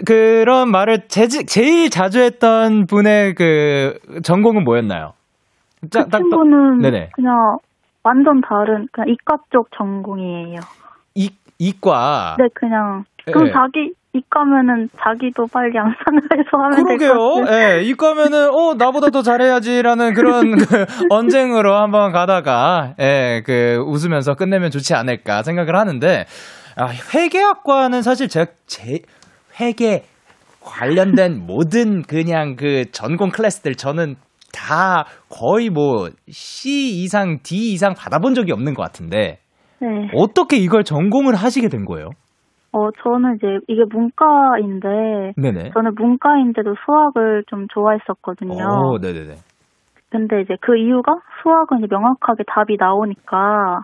그런 말을 제일 자주 했던 분의 그 전공은 뭐였나요? 그 친구는 네네. 그냥 완전 다른 그냥 이과 쪽 전공이에요. 이과. 네, 그냥 그럼 네. 자기 이과면은 자기도 빨리 양산을 해서 하면 될 것 같아요. 예, 이과면은 나보다 더 잘해야지라는 그런 그 언쟁으로 한번 가다가 웃으면서 끝내면 좋지 않을까 생각을 하는데, 회계학과는 사실 제 회계 관련된 모든 그냥 그 전공 클래스들 저는 다 거의 뭐 C 이상, D 이상 받아본 적이 없는 것 같은데, 네. 어떻게 이걸 전공을 하시게 된 거예요? 저는 이제 이게 문과인데, 네네. 저는 문과인데도 수학을 좀 좋아했었거든요. 네네네. 근데 이제 그 이유가 수학은 이제 명확하게 답이 나오니까,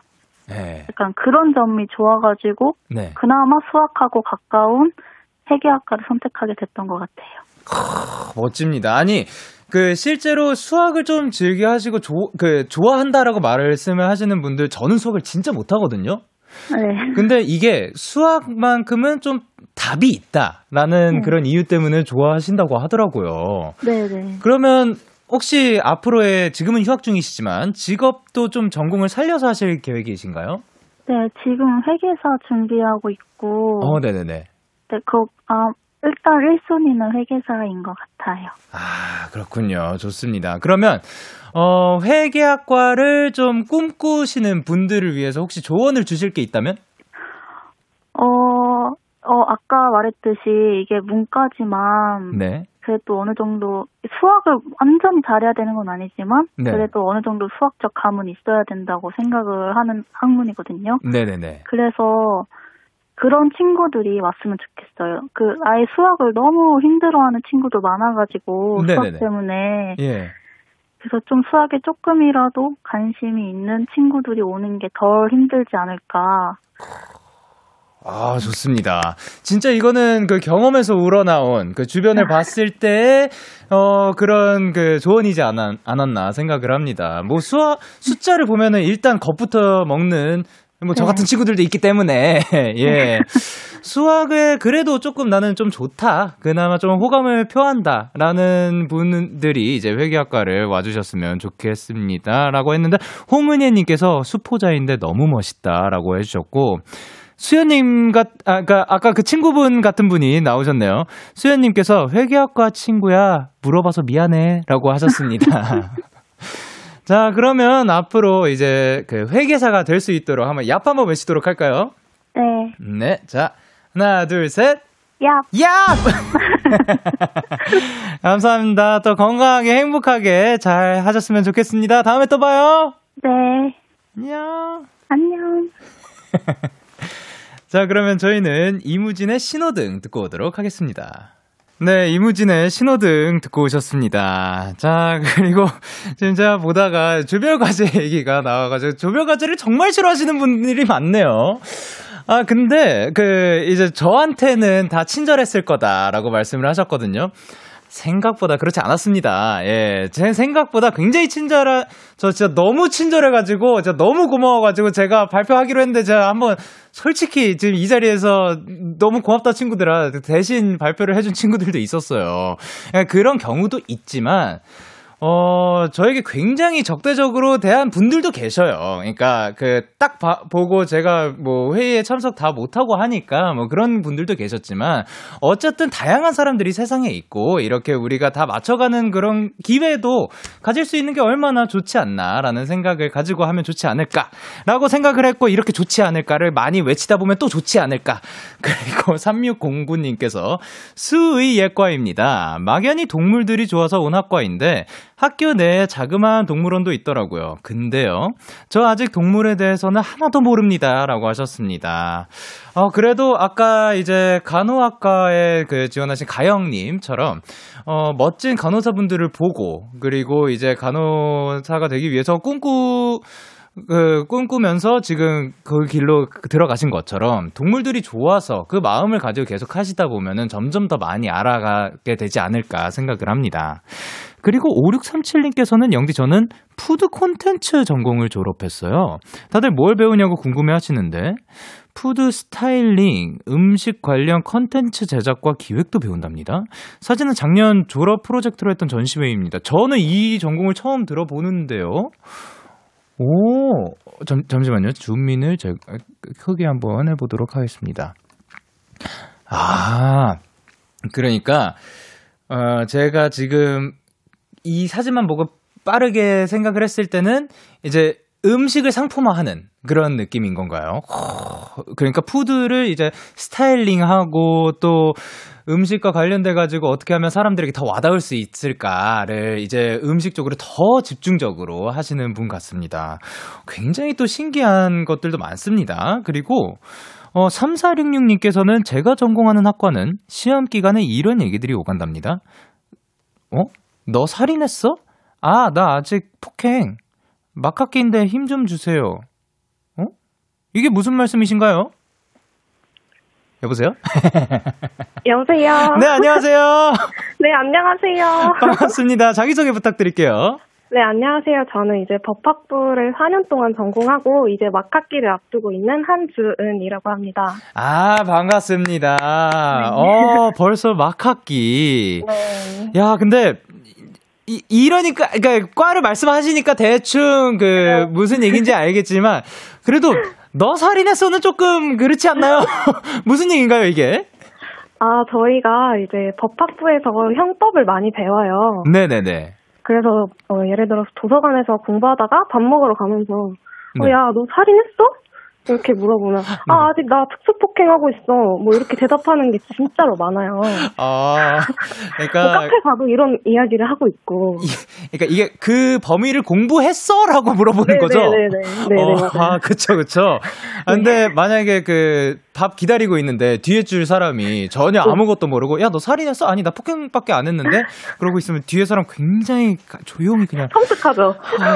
네. 약간 그런 점이 좋아가지고, 네. 그나마 수학하고 가까운 회계학과를 선택하게 됐던 것 같아요. 멋집니다. 아니, 실제로 수학을 좀 즐겨 하시고, 좋아한다라고 말씀을 하시는 분들, 저는 수학을 진짜 못하거든요? 네. 근데 이게 수학만큼은 좀 답이 있다라는 네. 그런 이유 때문에 좋아하신다고 하더라고요. 네네. 그러면 혹시 앞으로의, 지금은 휴학 중이시지만, 직업도 좀 전공을 살려서 하실 계획이신가요? 네, 지금 회계사 준비하고 있고. 네네네. 네, 일단 1순위는 회계사인 것 같아요. 아, 그렇군요. 좋습니다. 그러면, 회계학과를 좀 꿈꾸시는 분들을 위해서 혹시 조언을 주실 게 있다면? 아까 말했듯이 이게 문과지만. 네. 그래도 어느 정도 수학을 완전히 잘해야 되는 건 아니지만 네. 그래도 어느 정도 수학적 감은 있어야 된다고 생각을 하는 학문이거든요. 네네네. 그래서 그런 친구들이 왔으면 좋겠어요. 아예 수학을 너무 힘들어하는 친구도 많아가지고, 네네네. 수학 때문에. 예. 그래서 좀 수학에 조금이라도 관심이 있는 친구들이 오는 게 덜 힘들지 않을까. 아, 좋습니다. 진짜 이거는 그 경험에서 우러나온 그 주변을 봤을 때, 그런 그 조언이지 않았나 생각을 합니다. 뭐 숫자를 보면은 일단 겁부터 먹는 뭐 저 같은 친구들도 있기 때문에, 예. 수학에 그래도 조금 나는 좀 좋다, 그나마 좀 호감을 표한다 라는 분들이 이제 회계학과를 와주셨으면 좋겠습니다 라고 했는데, 홍은혜님께서 수포자인데 너무 멋있다 라고 해주셨고, 수현님 아까 그 친구분 같은 분이 나오셨네요. 수현님께서 회계학과 친구야 물어봐서 미안해 라고 하셨습니다. 자, 그러면 앞으로 이제 그 회계사가 될 수 있도록 한번 얍 한번 외치도록 할까요? 네. 네, 자, 하나, 둘, 셋. 야. 야! 감사합니다. 또 건강하게 행복하게 잘 하셨으면 좋겠습니다. 다음에 또 봐요. 네. 안녕. 안녕. 자, 그러면 저희는 이무진의 신호등 듣고 오도록 하겠습니다. 네, 이무진의 신호등 듣고 오셨습니다. 자, 그리고 지금 제가 보다가 조별과제 얘기가 나와가지고 조별과제를 정말 싫어하시는 분들이 많네요. 아, 근데 그 이제 저한테는 다 친절했을 거다라고 말씀을 하셨거든요. 생각보다 그렇지 않았습니다. 예, 제 생각보다 굉장히 저 진짜 너무 친절해가지고 진짜 너무 고마워가지고 제가 발표하기로 했는데 제가 한번 솔직히 지금 이 자리에서 너무 고맙다 친구들아 대신 발표를 해준 친구들도 있었어요. 그런 경우도 있지만 저에게 굉장히 적대적으로 대한 분들도 계셔요. 그러니까 그 딱 보고 제가 뭐 회의에 참석 다 못하고 하니까 뭐 그런 분들도 계셨지만 어쨌든 다양한 사람들이 세상에 있고 이렇게 우리가 다 맞춰가는 그런 기회도 가질 수 있는 게 얼마나 좋지 않나라는 생각을 가지고 하면 좋지 않을까라고 생각을 했고 이렇게 좋지 않을까를 많이 외치다 보면 또 좋지 않을까. 그리고 3609님께서 수의예과입니다. 막연히 동물들이 좋아서 온 학과인데 학교 내에 자그마한 동물원도 있더라고요. 근데요, 저 아직 동물에 대해서는 하나도 모릅니다. 라고 하셨습니다. 그래도 아까 이제 간호학과에 그 지원하신 가영님처럼, 멋진 간호사분들을 보고, 그리고 이제 간호사가 되기 위해서 꿈꾸면서 지금 그 길로 들어가신 것처럼 동물들이 좋아서 그 마음을 가지고 계속 하시다 보면은 점점 더 많이 알아가게 되지 않을까 생각을 합니다. 그리고 5637님께서는 영디 저는 푸드 콘텐츠 전공을 졸업했어요. 다들 뭘 배우냐고 궁금해 하시는데 푸드 스타일링, 음식 관련 콘텐츠 제작과 기획도 배운답니다. 사진은 작년 졸업 프로젝트로 했던 전시회입니다. 저는 이 전공을 처음 들어보는데요. 오, 잠시만요. 줌민을 제가 크게 한번 해보도록 하겠습니다. 아, 그러니까 제가 지금 이 사진만 보고 빠르게 생각을 했을 때는 이제 음식을 상품화하는 그런 느낌인 건가요? 그러니까 푸드를 이제 스타일링하고 또 음식과 관련돼가지고 어떻게 하면 사람들에게 더 와닿을 수 있을까를 이제 음식 쪽으로 더 집중적으로 하시는 분 같습니다. 굉장히 또 신기한 것들도 많습니다. 그리고 3466님께서는 제가 전공하는 학과는 시험 기간에 이런 얘기들이 오간답니다. 너 살인했어? 아, 나 아직 폭행. 막학기인데 힘 좀 주세요. 이게 무슨 말씀이신가요? 여보세요? 여보세요? 네, 안녕하세요. 네, 안녕하세요. 반갑습니다. 자기소개 부탁드릴게요. 네, 안녕하세요. 저는 이제 법학부를 4년 동안 전공하고 이제 막학기를 앞두고 있는 한주은이라고 합니다. 아, 반갑습니다. 네. 벌써 막학기. 네. 야, 근데 이러니까 그러니까 과를 말씀하시니까 대충 그 무슨 얘기인지 알겠지만 그래도 너 살인했어는 조금 그렇지 않나요? 무슨 얘기인가요, 이게? 아, 저희가 이제 법학부에서 형법을 많이 배워요. 네네네. 그래서 예를 들어서 도서관에서 공부하다가 밥 먹으러 가면서 야, 너 살인했어? 이렇게 물어보면 아, 아직 나 특수폭행하고 있어. 뭐 이렇게 대답하는 게 진짜로 많아요. 아, 그러니까 뭐 카페 가도 이런 이야기를 하고 있고. 그러니까 이게 그 범위를 공부했어라고 물어보는 거죠. 네네네. 아, 그쵸. 아, 근데 네. 만약에 그 밥 기다리고 있는데 뒤에 줄 사람이 전혀 아무것도 모르고 야, 너 살인했어? 아니, 나 폭행밖에 안 했는데. 그러고 있으면 뒤에 사람 굉장히 조용히 그냥. 섬뜩하죠. 아,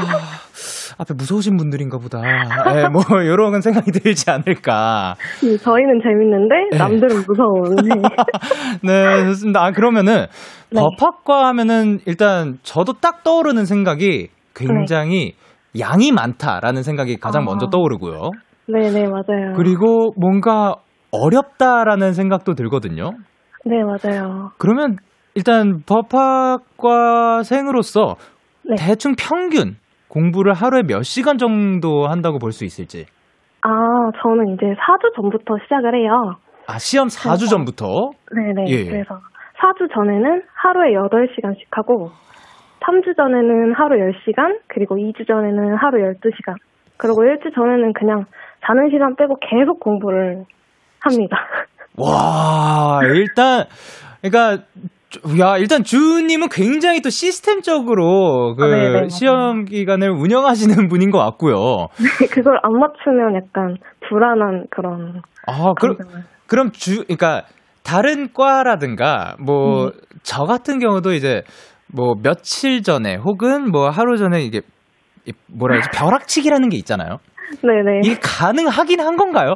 앞에 무서우신 분들인가 보다. 네, 뭐 이런 생각. 들지 않을까. 저희는 재밌는데 남들은 무서운. 네, 좋습니다. 아, 그러면은 네. 법학과 하면은 일단 저도 딱 떠오르는 생각이 굉장히 네. 양이 많다라는 생각이 가장 먼저 떠오르고요. 네, 맞아요. 그리고 뭔가 어렵다라는 생각도 들거든요. 네, 맞아요. 그러면 일단 법학과생으로서 네. 대충 평균 공부를 하루에 몇 시간 정도 한다고 볼 수 있을지. 아, 저는 이제 4주 전부터 시작을 해요. 아, 시험 4주 전부터? 네네. 예. 그래서 4주 전에는 하루에 8시간씩 하고, 3주 전에는 하루 10시간, 그리고 2주 전에는 하루 12시간, 그리고 1주 전에는 그냥 자는 시간 빼고 계속 공부를 합니다. 와, 일단, 그러니까, 야, 일단 주님은 굉장히 또 시스템적으로 그 시험 기간을 운영하시는 분인 것 같고요. 네, 그걸 안 맞추면 약간 불안한 그런. 아, 그럼 그러니까 다른 과라든가 뭐 저 같은 경우도 이제 뭐 며칠 전에 혹은 뭐 하루 전에 이게 뭐라 해야지 벼락치기라는 게 있잖아요. 네네. 이게 가능하긴 한 건가요?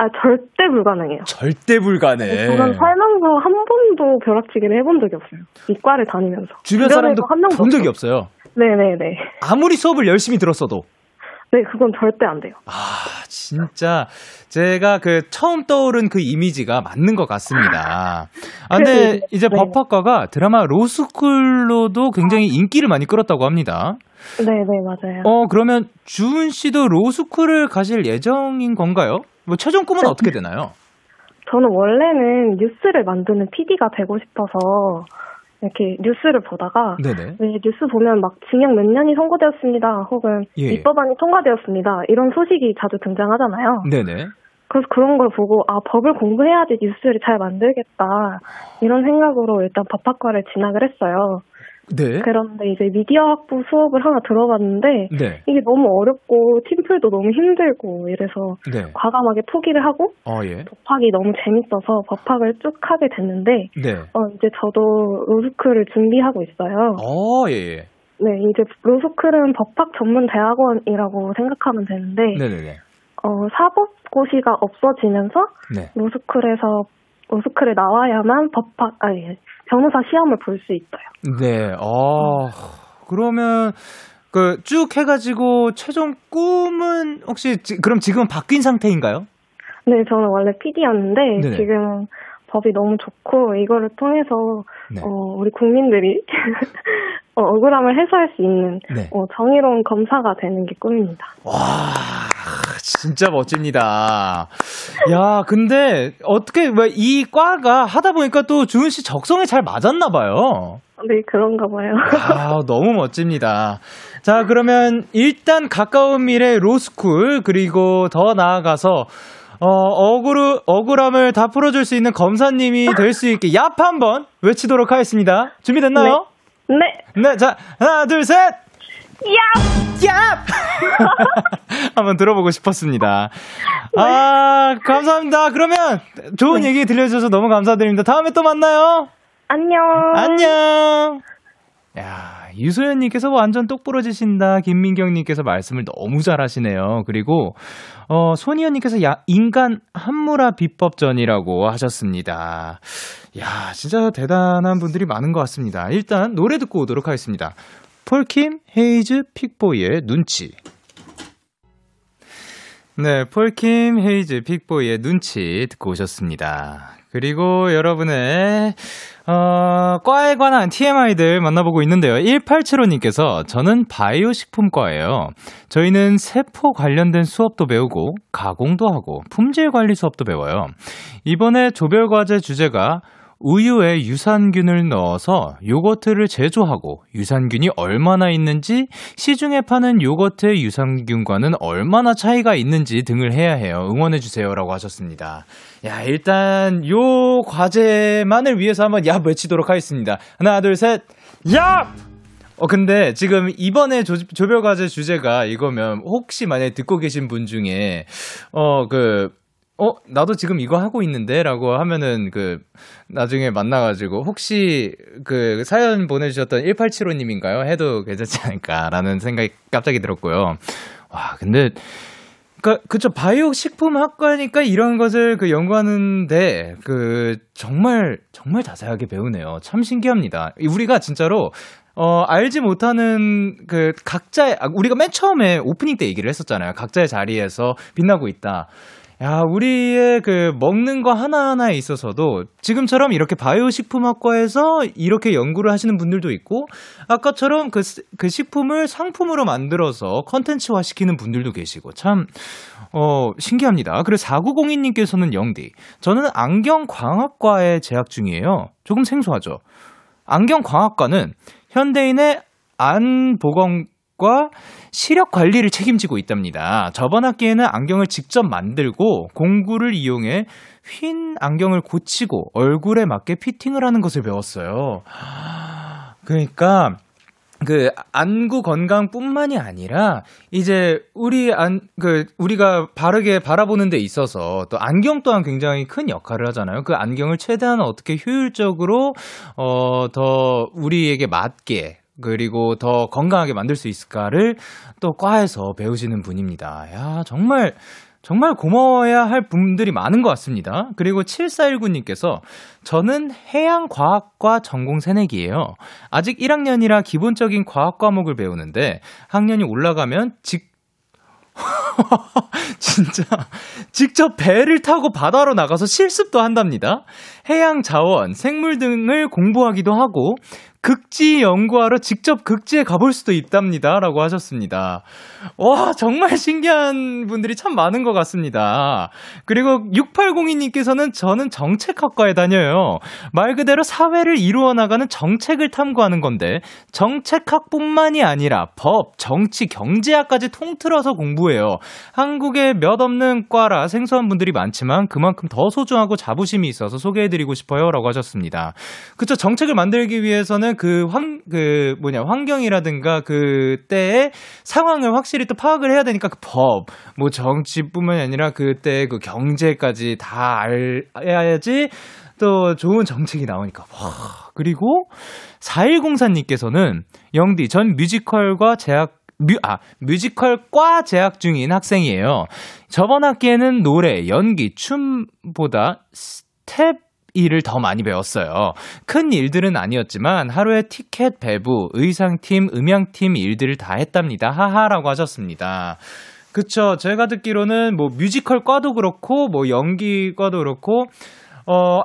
아, 절대 불가능해요. 절대 불가능해. 저는 살면서 한 번도 벼락치기를 해본 적이 없어요. 이과를 다니면서. 주변 사람도 본 적이 없어요. 네네네. 아무리 수업을 열심히 들었어도. 네, 그건 절대 안 돼요. 아, 진짜 제가 그 처음 떠오른 그 이미지가 맞는 것 같습니다. 아, 근데 이제 법학과가 드라마 로스쿨로도 굉장히 인기를 많이 끌었다고 합니다. 네네, 맞아요. 그러면 주은 씨도 로스쿨을 가실 예정인 건가요? 뭐 최종 꿈은 어떻게 되나요? 저는 원래는 뉴스를 만드는 PD가 되고 싶어서 이렇게 뉴스를 보다가 네, 뉴스 보면 막 징역 몇 년이 선고되었습니다. 혹은 입법안이 통과되었습니다. 이런 소식이 자주 등장하잖아요. 네네. 그래서 그런 걸 보고 아, 법을 공부해야지 뉴스를 잘 만들겠다. 이런 생각으로 일단 법학과를 진학을 했어요. 네. 그런데 이제 미디어학부 수업을 하나 들어봤는데 이게 너무 어렵고 팀플도 너무 힘들고 이래서 과감하게 포기를 하고 법학이 너무 재밌어서 법학을 쭉 하게 됐는데 이제 저도 로스쿨을 준비하고 있어요. 예. 네, 이제 로스쿨은 법학 전문 대학원이라고 생각하면 되는데 사법고시가 없어지면서 로스쿨에 나와야만 변호사 시험을 볼 수 있어요. 네. 그러면 그 쭉 해가지고 최종 꿈은 혹시 그럼 지금 바뀐 상태인가요? 네, 저는 원래 PD였는데 지금 법이 너무 좋고 이거를 통해서 우리 국민들이 억울함을 해소할 수 있는 정의로운 검사가 되는 게 꿈입니다. 와, 진짜 멋집니다. 야, 근데 어떻게 왜 이 과가 하다 보니까 또 주은 씨 적성에 잘 맞았나 봐요. 네, 그런가 봐요. 아, 너무 멋집니다. 자, 그러면 일단 가까운 미래 로스쿨 그리고 더 나아가서 억울함을 다 풀어줄 수 있는 검사님이 될 수 있게 얍 한번 외치도록 하겠습니다. 준비됐나요? 네. 자, 하나, 둘, 셋. 얍! 한번 들어보고 싶었습니다. 아, 감사합니다. 그러면 좋은 얘기 들려주셔서 너무 감사드립니다. 다음에 또 만나요. 안녕. 야, 유소연님께서 완전 똑부러지신다. 김민경님께서 말씀을 너무 잘하시네요. 그리고 손희연님께서 인간 한무라 비법전이라고 하셨습니다. 야, 진짜 대단한 분들이 많은 것 같습니다. 일단 노래 듣고 오도록 하겠습니다. 폴 킴, 헤이즈, 픽보이의 눈치. 네, 폴 킴, 헤이즈, 픽보이의 눈치 듣고 오셨습니다. 그리고 여러분의 과에 관한 TMI들 만나보고 있는데요. 1875님께서 저는 바이오 식품과예요. 저희는 세포 관련된 수업도 배우고 가공도 하고 품질 관리 수업도 배워요. 이번에 조별과제 주제가 우유에 유산균을 넣어서 요거트를 제조하고 유산균이 얼마나 있는지, 시중에 파는 요거트의 유산균과는 얼마나 차이가 있는지 등을 해야 해요. 응원해주세요. 라고 하셨습니다. 야, 일단 요 과제만을 위해서 한번 야 외치도록 하겠습니다. 하나, 둘, 셋. 야! 근데 지금 이번에 조별과제 주제가 이거면 혹시 만약에 듣고 계신 분 중에 나도 지금 이거 하고 있는데? 라고 하면은 나중에 만나가지고 혹시 사연 보내주셨던 1875님인가요? 해도 괜찮지 않을까라는 생각이 갑자기 들었고요. 와, 근데, 그쵸, 바이오 식품학과니까 이런 것을 연구하는데, 정말, 정말 자세하게 배우네요. 참 신기합니다. 우리가 진짜로, 알지 못하는 각자의, 우리가 맨 처음에 오프닝 때 얘기를 했었잖아요. 각자의 자리에서 빛나고 있다. 야, 우리의 먹는 거 하나하나에 있어서도 지금처럼 이렇게 바이오 식품학과에서 이렇게 연구를 하시는 분들도 있고, 아까처럼 그 식품을 상품으로 만들어서 컨텐츠화 시키는 분들도 계시고, 참, 신기합니다. 그리고 4902님께서는 영디, 저는 안경광학과에 재학 중이에요. 조금 생소하죠? 안경광학과는 현대인의 안보건, 시력 관리를 책임지고 있답니다. 저번 학기에는 안경을 직접 만들고 공구를 이용해 휜 안경을 고치고 얼굴에 맞게 피팅을 하는 것을 배웠어요. 그러니까 안구 건강뿐만이 아니라 이제 우리가 바르게 바라보는 데 있어서 또 안경 또한 굉장히 큰 역할을 하잖아요. 그 안경을 최대한 어떻게 효율적으로 더 우리에게 맞게 그리고 더 건강하게 만들 수 있을까를 또 과에서 배우시는 분입니다. 야, 정말 정말 고마워야 할 분들이 많은 것 같습니다. 그리고 7419님께서 저는 해양과학과 전공 새내기예요. 아직 1학년이라 기본적인 과학 과목을 배우는데 학년이 올라가면 진짜 직접 배를 타고 바다로 나가서 실습도 한답니다. 해양 자원, 생물 등을 공부하기도 하고 극지 연구하러 직접 극지에 가볼 수도 있답니다. 라고 하셨습니다. 와, 정말 신기한 분들이 참 많은 것 같습니다. 그리고 6802님께서는 저는 정책학과에 다녀요. 말 그대로 사회를 이루어나가는 정책을 탐구하는 건데 정책학뿐만이 아니라 법, 정치, 경제학까지 통틀어서 공부해요. 한국에 몇 없는 과라 생소한 분들이 많지만 그만큼 더 소중하고 자부심이 있어서 소개해드리고 싶어요. 라고 하셨습니다. 그쵸, 정책을 만들기 위해서는 환경이라든가 그때의 상황을 확실히 또 파악을 해야 되니까 그 법, 뭐 정치뿐만이 아니라 그때 그 경제까지 다 알아야지 또 좋은 정책이 나오니까. 와, 그리고 4104님께서는 영디, 전 뮤지컬과 재학 중인 학생이에요. 저번 학기에는 노래, 연기, 춤보다 스텝 일을 더 많이 배웠어요. 큰 일들은 아니었지만 하루에 티켓 배부, 의상팀, 음향팀 일들을 다 했답니다. 하하라고 하셨습니다. 그쵸. 제가 듣기로는 뭐 뮤지컬과도 그렇고 뭐 연기과도 그렇고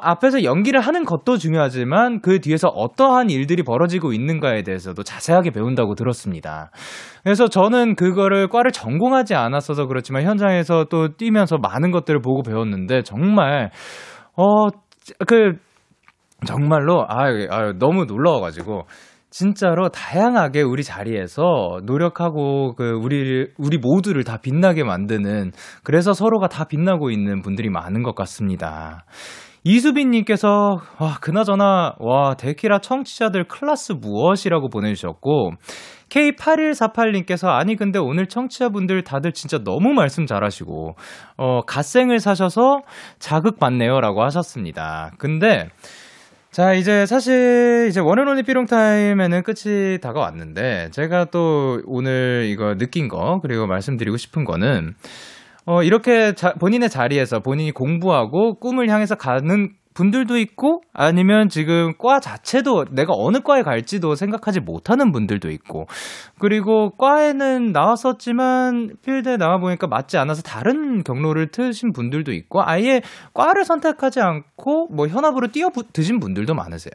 앞에서 연기를 하는 것도 중요하지만 그 뒤에서 어떠한 일들이 벌어지고 있는가에 대해서도 자세하게 배운다고 들었습니다. 그래서 저는 과를 전공하지 않았어서 그렇지만 현장에서 또 뛰면서 많은 것들을 보고 배웠는데 정말 정말로, 너무 놀라워가지고, 진짜로 다양하게 우리 자리에서 노력하고, 우리 모두를 다 빛나게 만드는, 그래서 서로가 다 빛나고 있는 분들이 많은 것 같습니다. 이수빈님께서, 데키라 청취자들 클라스 무엇이라고 보내주셨고, K8148님께서 아니 근데 오늘 청취자분들 다들 진짜 너무 말씀 잘하시고 갓생을 사셔서 자극받네요 라고 하셨습니다. 근데 자 이제 원앤온리 삐롱타임에는 끝이 다가왔는데 제가 또 오늘 이거 느낀 거 그리고 말씀드리고 싶은 거는 이렇게 본인의 자리에서 본인이 공부하고 꿈을 향해서 가는 분들도 있고 아니면 지금 과 자체도 내가 어느 과에 갈지도 생각하지 못하는 분들도 있고 그리고 과에는 나왔었지만 필드에 나와보니까 맞지 않아서 다른 경로를 트신 분들도 있고 아예 과를 선택하지 않고 뭐 현업으로 뛰어드신 분들도 많으세요.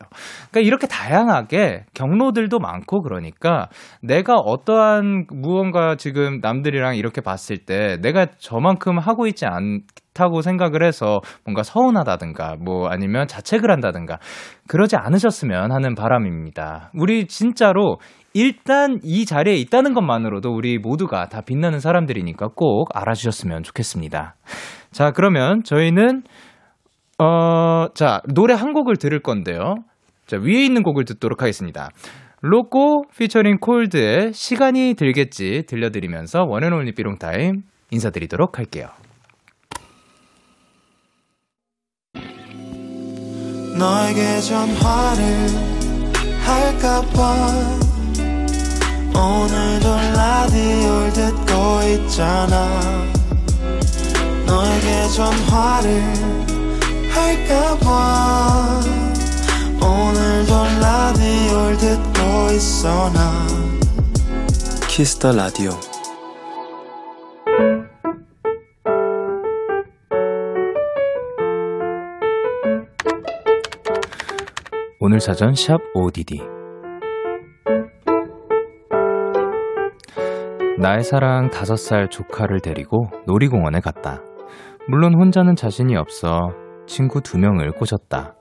그러니까 이렇게 다양하게 경로들도 많고 그러니까 내가 어떠한 무언가 지금 남들이랑 이렇게 봤을 때 내가 저만큼 하고 있지 않 않다고 생각을 해서 뭔가 서운하다든가 뭐 아니면 자책을 한다든가 그러지 않으셨으면 하는 바람입니다. 우리 진짜로 일단 이 자리에 있다는 것만으로도 우리 모두가 다 빛나는 사람들이니까 꼭 알아주셨으면 좋겠습니다. 자, 그러면 저희는 자, 노래 한 곡을 들을 건데요. 자, 위에 있는 곡을 듣도록 하겠습니다. 로꼬 피처링 콜드의 시간이 들겠지 들려드리면서 원앤올리 삐롱타임 인사드리도록 할게요. 너에게 전화를 할까봐 오늘도 라디오를 듣고 있잖아. 너에게 전화를 할까봐 오늘도 라디오를 듣고 있어. 나 키스 더 라디오. 오늘 사전 샵 ODD. 나의 사랑 5살 조카를 데리고 놀이공원에 갔다. 물론 혼자는 자신이 없어 친구 2명을 꼬셨다.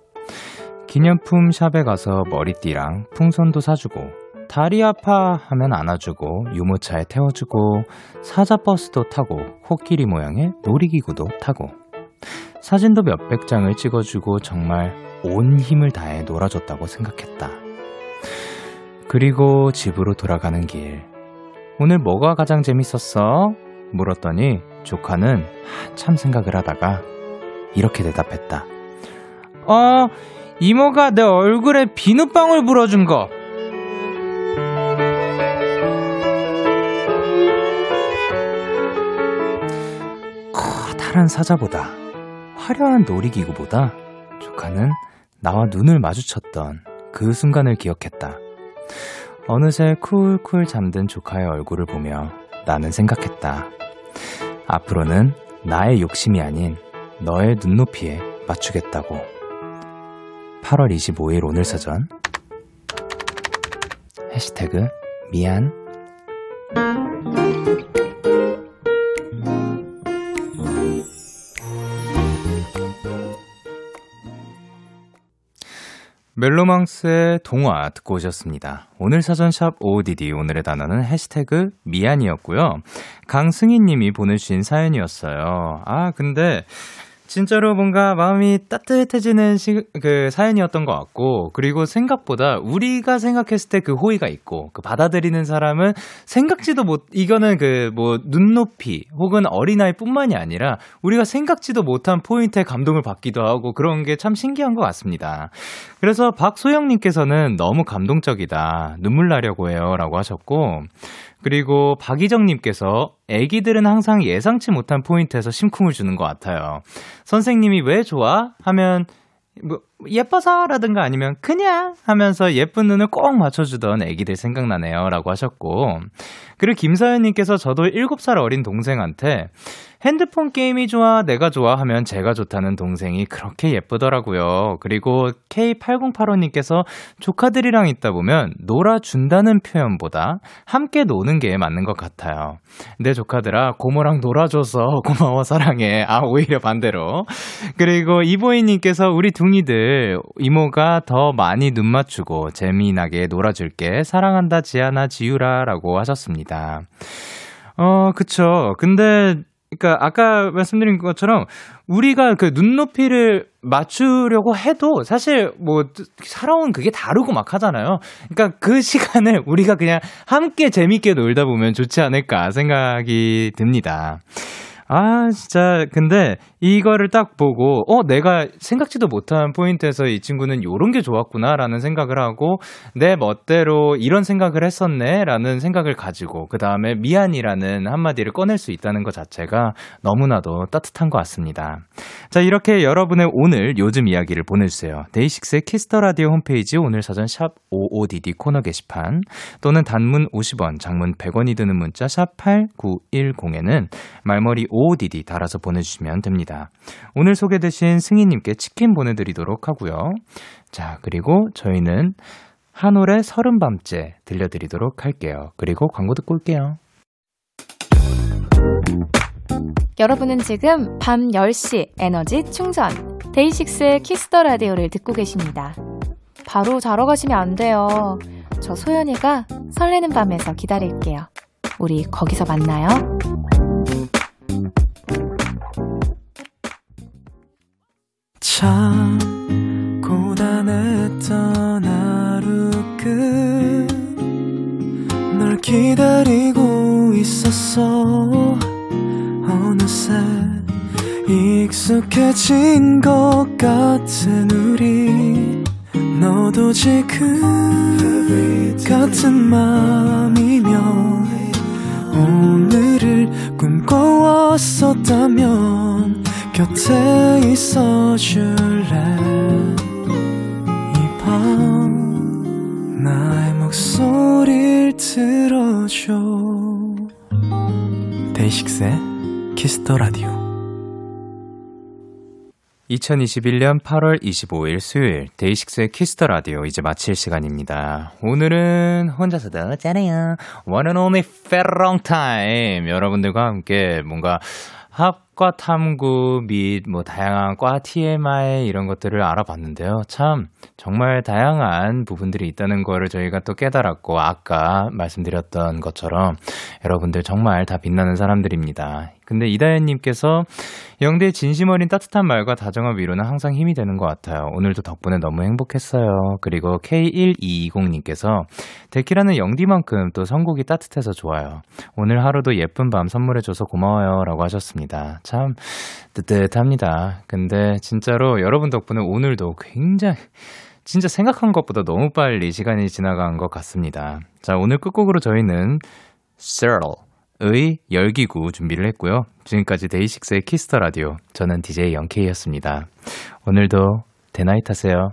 기념품 샵에 가서 머리띠랑 풍선도 사주고, 다리 아파 하면 안아주고, 유모차에 태워주고, 사자버스도 타고, 코끼리 모양의 놀이기구도 타고, 사진도 몇백 장을 찍어주고 정말 온 힘을 다해 놀아줬다고 생각했다. 그리고 집으로 돌아가는 길, 오늘 뭐가 가장 재밌었어? 물었더니 조카는 한참 생각을 하다가 이렇게 대답했다. 이모가 내 얼굴에 비눗방울 불어준 거. 커다란 사자보다, 화려한 놀이기구보다 조카는 나와 눈을 마주쳤던 그 순간을 기억했다. 어느새 쿨쿨 잠든 조카의 얼굴을 보며 나는 생각했다. 앞으로는 나의 욕심이 아닌 너의 눈높이에 맞추겠다고. 8월 25일 오늘 사전 해시태그 미안. 멜로망스의 동화 듣고 오셨습니다. 오늘 사전 샵 OODD, 오늘의 단어는 해시태그 미안이었고요. 강승희님이 보내주신 사연이었어요. 아, 근데 진짜로 뭔가 마음이 따뜻해지는 그 사연이었던 것 같고, 그리고 생각보다 우리가 생각했을 때 그 호의가 있고, 그 받아들이는 사람은 생각지도 못, 이거는 그 뭐 눈높이 혹은 어린아이뿐만이 아니라 우리가 생각지도 못한 포인트에 감동을 받기도 하고 그런 게 참 신기한 것 같습니다. 그래서 박소영님께서는 너무 감동적이다, 눈물 나려고 해요 라고 하셨고, 그리고 박희정님께서 애기들은 항상 예상치 못한 포인트에서 심쿵을 주는 것 같아요. 선생님이 왜 좋아? 하면 뭐 예뻐서 라든가 아니면 그냥 하면서 예쁜 눈을 꼭 맞춰주던 애기들 생각나네요 라고 하셨고, 그리고 김서연님께서 저도 7살 어린 동생한테 핸드폰 게임이 좋아, 내가 좋아 하면 제가 좋다는 동생이 그렇게 예쁘더라고요. 그리고 K8085님께서 조카들이랑 있다 보면 놀아준다는 표현보다 함께 노는 게 맞는 것 같아요. 내 조카들아, 고모랑 놀아줘서 고마워, 사랑해. 아, 오히려 반대로. 그리고 이보이님께서 우리 둥이들 이모가 더 많이 눈 맞추고 재미나게 놀아줄게, 사랑한다 지아나 지유라 라고 하셨습니다. 그쵸. 근데 그러니까 아까 말씀드린 것처럼 우리가 그 눈높이를 맞추려고 해도 사실 뭐 살아온 그게 다르고 막 하잖아요. 그러니까 그 시간을 우리가 그냥 함께 재밌게 놀다 보면 좋지 않을까 생각이 듭니다. 아, 진짜. 근데 이거를 딱 보고 내가 생각지도 못한 포인트에서 이 친구는 요런 게 좋았구나라는 생각을 하고, 내 멋대로 이런 생각을 했었네라는 생각을 가지고 그 다음에 미안이라는 한마디를 꺼낼 수 있다는 것 자체가 너무나도 따뜻한 것 같습니다. 자, 이렇게 여러분의 오늘 요즘 이야기를 보내주세요. 데이식스의 키스더라디오 홈페이지 오늘 사전 샵 OODD 코너 게시판, 또는 단문 50원, 장문 100원이 드는 문자 샵 8910에는 말머리 OODD 달아서 보내주시면 됩니다. 오늘 소개되신 승희님께 치킨 보내드리도록 하고요. 자, 그리고 저희는 한올의 30밤째 들려드리도록 할게요. 그리고 광고 듣고 올게요. 여러분은 지금 밤 10시 에너지 충전 데이식스의 키스 더 라디오를 듣고 계십니다. 바로 자러 가시면 안 돼요. 저 소연이가 설레는 밤에서 기다릴게요. 우리 거기서 만나요. 참 고단했던 하루 끝 널 기다리고 있었어. 어느새 익숙해진 것 같은 우리 너도 지금 같은 맘이면 오늘을 꿈꿔왔었다면 곁에 있어줄래. 이 밤 나의 목소리를 들어줘. 데이식스의 키스 더 라디오. 2021년 8월 25일 수요일 데이식스의 키스 더 라디오 이제 마칠 시간입니다. 오늘은 혼자서도 짜네요. One and only 페롱 타임. 여러분들과 함께 뭔가 합과 탐구 및 뭐 다양한 과 TMI 이런 것들을 알아봤는데요. 참 정말 다양한 부분들이 있다는 거를 저희가 또 깨달았고 아까 말씀드렸던 것처럼 여러분들 정말 다 빛나는 사람들입니다. 근데 이다연님께서 영대의 진심 어린 따뜻한 말과 다정한 위로는 항상 힘이 되는 것 같아요. 오늘도 덕분에 너무 행복했어요. 그리고 K1220님께서 데키라는 영디만큼 또 선곡이 따뜻해서 좋아요. 오늘 하루도 예쁜 밤 선물해줘서 고마워요 라고 하셨습니다. 참 뜨뜻합니다. 근데 진짜로 여러분 덕분에 오늘도 굉장히 진짜 생각한 것보다 너무 빨리 시간이 지나간 것 같습니다. 자, 오늘 끝곡으로 저희는 Seul 의 열기구 준비를 했고요. 지금까지 데이식스의 키스 더 라디오. 저는 DJ 영케이였습니다. 오늘도 대나잇 하세요.